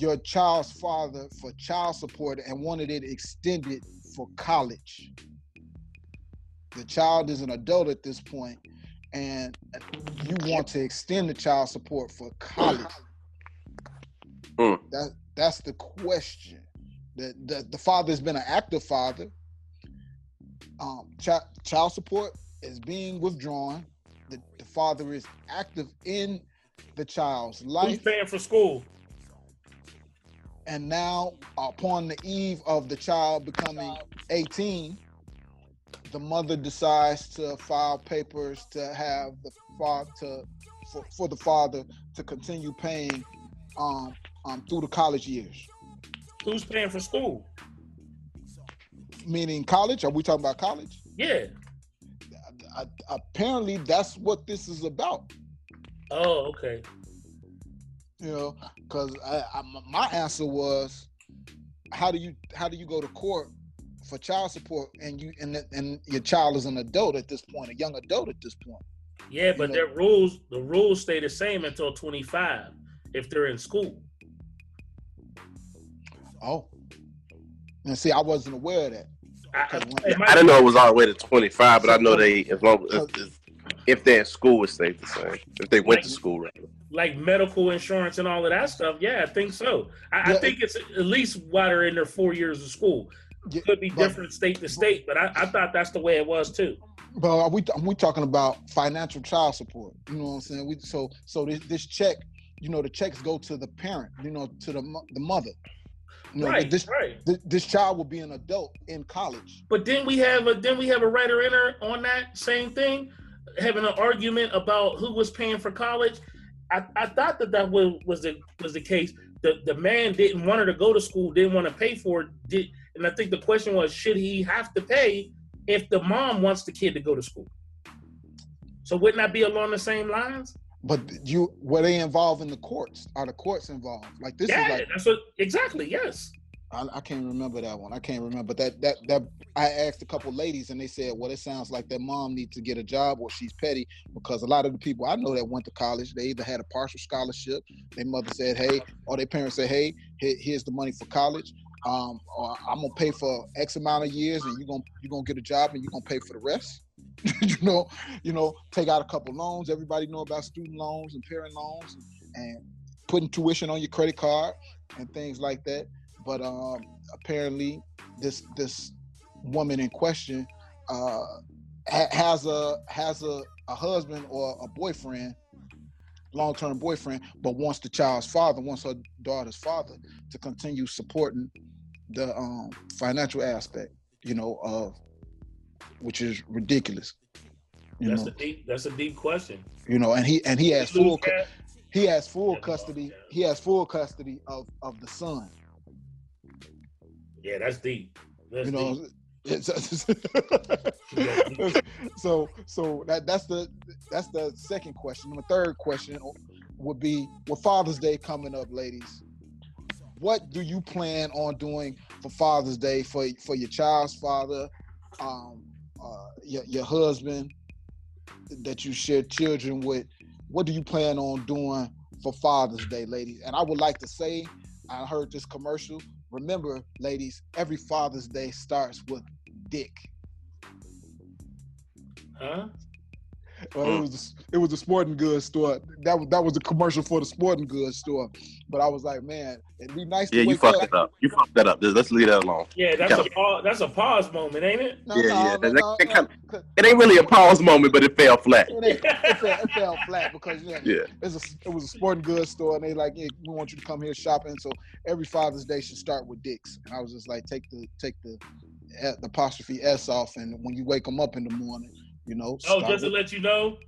your child's father for child support and wanted it extended for college? The child is an adult at this point, and you want to extend the child support for college. Mm. That that's the question. The, the the father's been an active father. Um, ch- child support is being withdrawn. The, the father is active in the child's life. Who's paying for school? And now, upon the eve of the child becoming eighteen, the mother decides to file papers to have the father to, for, for the father to continue paying um. Um, through the college years. Who's paying for school? Meaning college? Are we talking about college? Yeah. I, I, apparently, that's what this is about. Oh, okay. You know, because I, I, my answer was, how do you how do you go to court for child support and you and and your child is an adult at this point, a young adult at this point? Yeah, but you know? their rules the rules stay the same until twenty-five if they're in school. Oh, and see, I wasn't aware of that. I, I, I didn't know it was all the way to twenty-five, but I know they, as long as if, if they're at school, it stays the same. If they went like, to school, right? Like medical insurance and all of that stuff. Yeah, I think so. I, yeah, I think it's at least while they're in their four years of school. It could be but, different state to state, but I, I thought that's the way it was too. But are we are we talking about financial child support? You know what I'm saying? We so so this, this check, you know, the checks go to the parent, you know, to the the mother. You know, right, this, right. Th- this child will be an adult in college. But then we have a then we have a writer in her on that same thing, having an argument about who was paying for college. I, I thought that that was was the was the case. The the man didn't want her to go to school, didn't want to pay for it. Did, and I think the question was, should he have to pay if the mom wants the kid to go to school? So wouldn't that be along the same lines? But you were they involved in the courts? Are the courts involved? Like this yeah, is like that's what, exactly yes. I, I can't remember that one. I can't remember that that that. I asked a couple ladies and they said, "Well, it sounds like their mom needs to get a job or she's petty because a lot of the people I know that went to college, they either had a partial scholarship, their mother said, hey, or their parents said, hey, here, here's the money for college, um, or I'm gonna pay for X amount of years and you gonna you gonna get a job and you are gonna pay for the rest." you know, you know, take out a couple loans. Everybody know about student loans and parent loans and putting tuition on your credit card and things like that. But um, apparently this this woman in question uh, ha- has a has a, a husband or a boyfriend, long-term boyfriend, but wants the child's father, wants her daughter's father to continue supporting the um, financial aspect, you know, of which is ridiculous. You that's know. a deep. That's a deep question. You know, and he and he has full. He has full custody. He has full custody of, of the son. Yeah, that's deep. That's you know, deep. It's, it's, it's, so so that that's the that's the second question. And the third question would be with Father's Day coming up, ladies. What do you plan on doing for Father's Day for for your child's father? Um, uh, your, your husband that you share children with, what do you plan on doing for Father's Day, ladies? And I would like to say, I heard this commercial. Remember, ladies, every Father's Day starts with dick. Huh? Well, it was it was a sporting goods store. That was that was a commercial for the sporting goods store. But I was like, man, it'd be nice. Yeah, to you fucked that up. You fucked that up. Let's leave that alone. Yeah, that's a pause, that's a pause moment, ain't it? No, yeah, no, yeah. No, that, no, that, no. Kind of, It ain't really a pause moment, but it fell flat. It, it, fell, it fell flat because yeah, yeah. It's a, it was a sporting goods store, and they like, yeah, we want you to come here shopping. So every Father's Day should start with dicks. And I was just like, take the take the, the apostrophe S off, and when you wake them up in the morning, you know. Oh, just to let you know,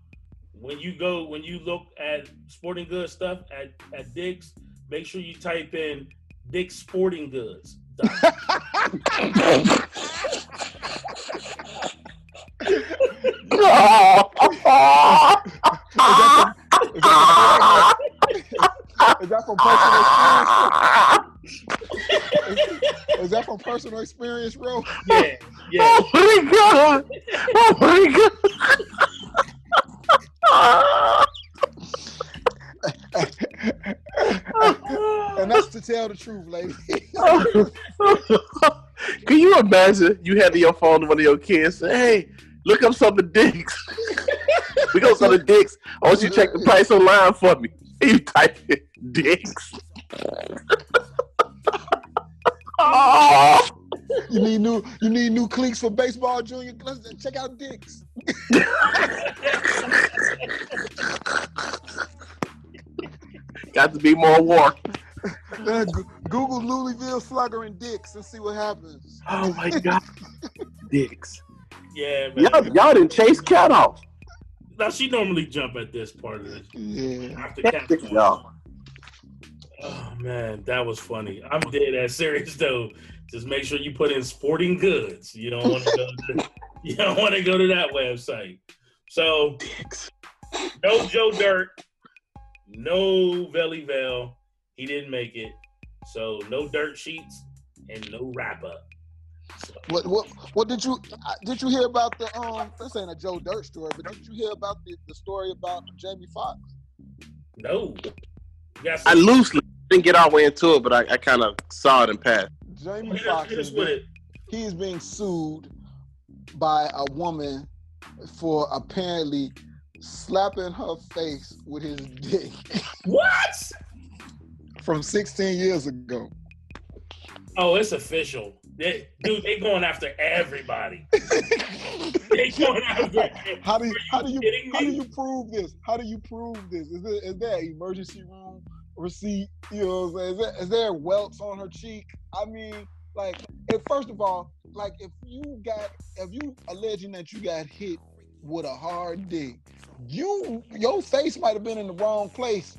when you go, when you look at sporting goods stuff at at Dick's, make sure you type in Dick's Sporting Goods. Is that from personal experience? Is, is that from personal experience, bro? Yeah, yeah. Oh my god! Oh my god! And that's to tell the truth, lady. Can you imagine you having your phone to one of your kids say, hey, look up some of the dicks. We go some of the dicks. I want you to check the price online for me. You type in dicks. Oh. You need new you need new cleats for baseball, Junior. Let's check out dicks. Got to be more war. Google Louisville Slugger and dicks and see what happens. Oh my god, dicks. Yeah, man. Y'all, y'all didn't chase Kat off. Now she normally jump at this part of it. Yeah. After Kat. Oh man, that was funny. I'm dead ass serious though. Just make sure you put in sporting goods. You don't want to go to, you don't want to go to that website. So, dicks. No Joe Dirt. No Veli Bell. He didn't make it. So no dirt sheets and no wrap up. So. What what what did you did you hear about the um? This ain't a Joe Dirt story, but did you hear about the, the story about Jamie Foxx? No. I loosely didn't get all the way into it, but I, I kind of saw it in passing. Jamie Foxx is being, he is being sued by a woman for apparently slapping her face with his dick. What? From sixteen years ago. Oh, it's official. They, dude, they going after everybody. They going after everybody. How do you, how do you, how do you prove this? How do you prove this? Is there, is there an emergency room receipt? You know what I'm saying? Is there, is there welts on her cheek? I mean, like, if, first of all, like, if you got, if you alleging that you got hit with a hard dick, you, your face might have been in the wrong place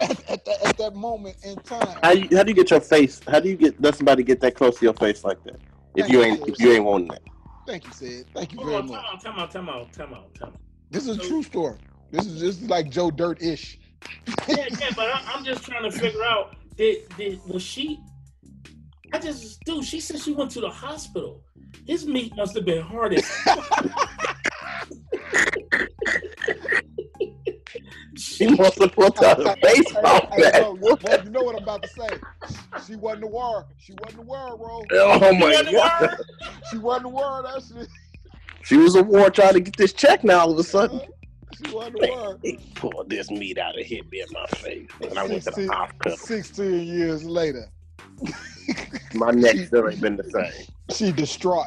at, at, that, at that moment in time. How, you, how do you get your face? How do you get let somebody get that close to your face like that? If Thank you ain't, you, if you ain't wanting that. Thank you, Ced. Thank you Hold very on, much. Time out, time out, time out, time out. This is so, a true story. This is just like Joe Dirt ish. yeah, yeah, but I, I'm just trying to figure out. Did did was she? I just dude. She said she went to the hospital. His meat must have been hard as. She wants to put out a baseball bat. Hey, no, well, you know what I'm about to say. She wasn't the word. She wasn't the word, bro. Oh my god. She wasn't the word. That shit. She was a war trying to get this check. Now all of a sudden, she wasn't the word. He pulled this meat out and hit me in my face, and I went to the hospital. Sixteen years later, my neck still ain't been the same. She distraught.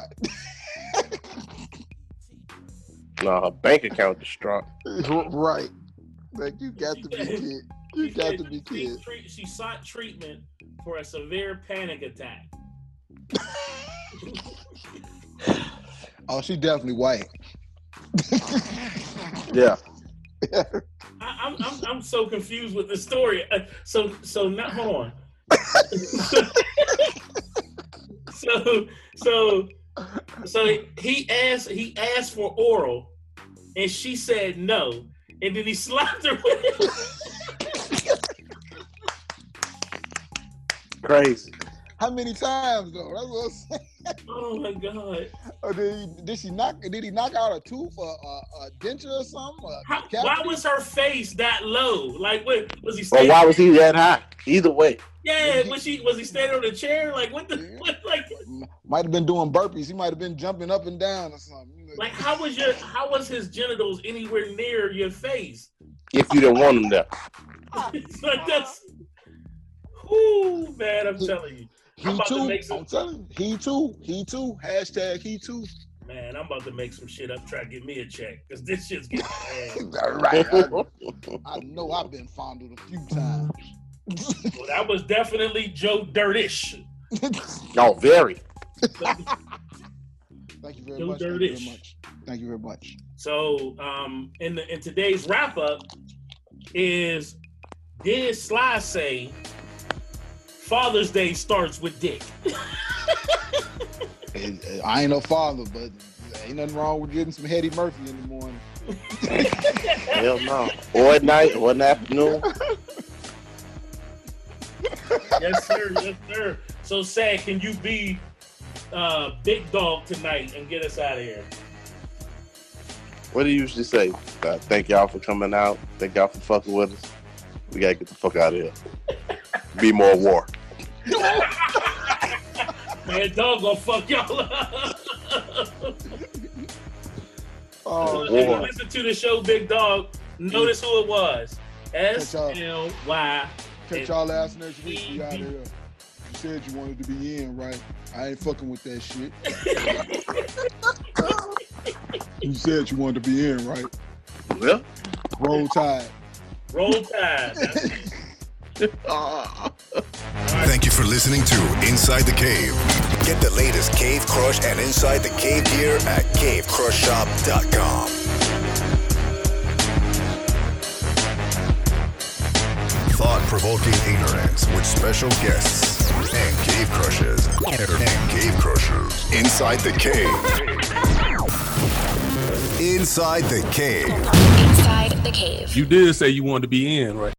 No, her bank account distraught. Right. Like, you got she to be kid. You got said, to be kid. She, she sought treatment for a severe panic attack. Oh, she definitely white. Yeah. I, I'm, I'm I'm so confused with this story. Uh, so so not hold on. so so so he asked he asked for oral, and she said no. And then he slapped her with it. Crazy. How many times though? That's what I'm saying. Oh my god. Or did he, did she knock? Did he knock out a tooth or a, a denture or something? Or How, why was her face that low? Like, what was he? Or why was he that high? Either way. Yeah, was she? Was he standing on a chair? Like what the? Yeah. What, like might have been doing burpees. He might have been jumping up and down or something. Like how was your? How was his genitals anywhere near your face? If you didn't want them there. It's like that's. Ooh, man! I'm he, telling you. I'm he about too. To make some... I'm telling you. He too. He too. Hashtag he too. man, I'm about to make some shit up, try to get me a check, because this shit's getting right. I, I know I've been fondled a few times. Well, that was definitely Joe Dirtish. Oh, very. Thank you very Joe much. Thank you very much. Thank you very much. So, um, in the in today's wrap up is, did Sly say Father's Day starts with dick? I ain't no father, but ain't nothing wrong with getting some Hetty Murphy in the morning. Hell no. Or at night, or in the afternoon. Yes, sir. Yes, sir. So, Sad, can you be uh, big dog tonight and get us out of here? What do you usually say? Uh, thank y'all for coming out. Thank y'all for fucking with us. We gotta get the fuck out of here. Be more war. Man, dog gonna fuck y'all up. Oh, so if you listen to the show, Big Dog, notice who it was. S L Y. Catch y'all last next week. We out of here. You said you wanted to be in, right? I ain't fucking with that shit. You said you wanted to be in, right? Well, roll tide. Roll tide. Thank you for listening to Inside the Cave. Get the latest Cave Crush and Inside the Cave gear at cave crush shop dot com. Thought-provoking ignorance with special guests and cave crushes and cave crushers. Inside the Cave. Inside the Cave. Inside the Cave. You did say you wanted to be in, right?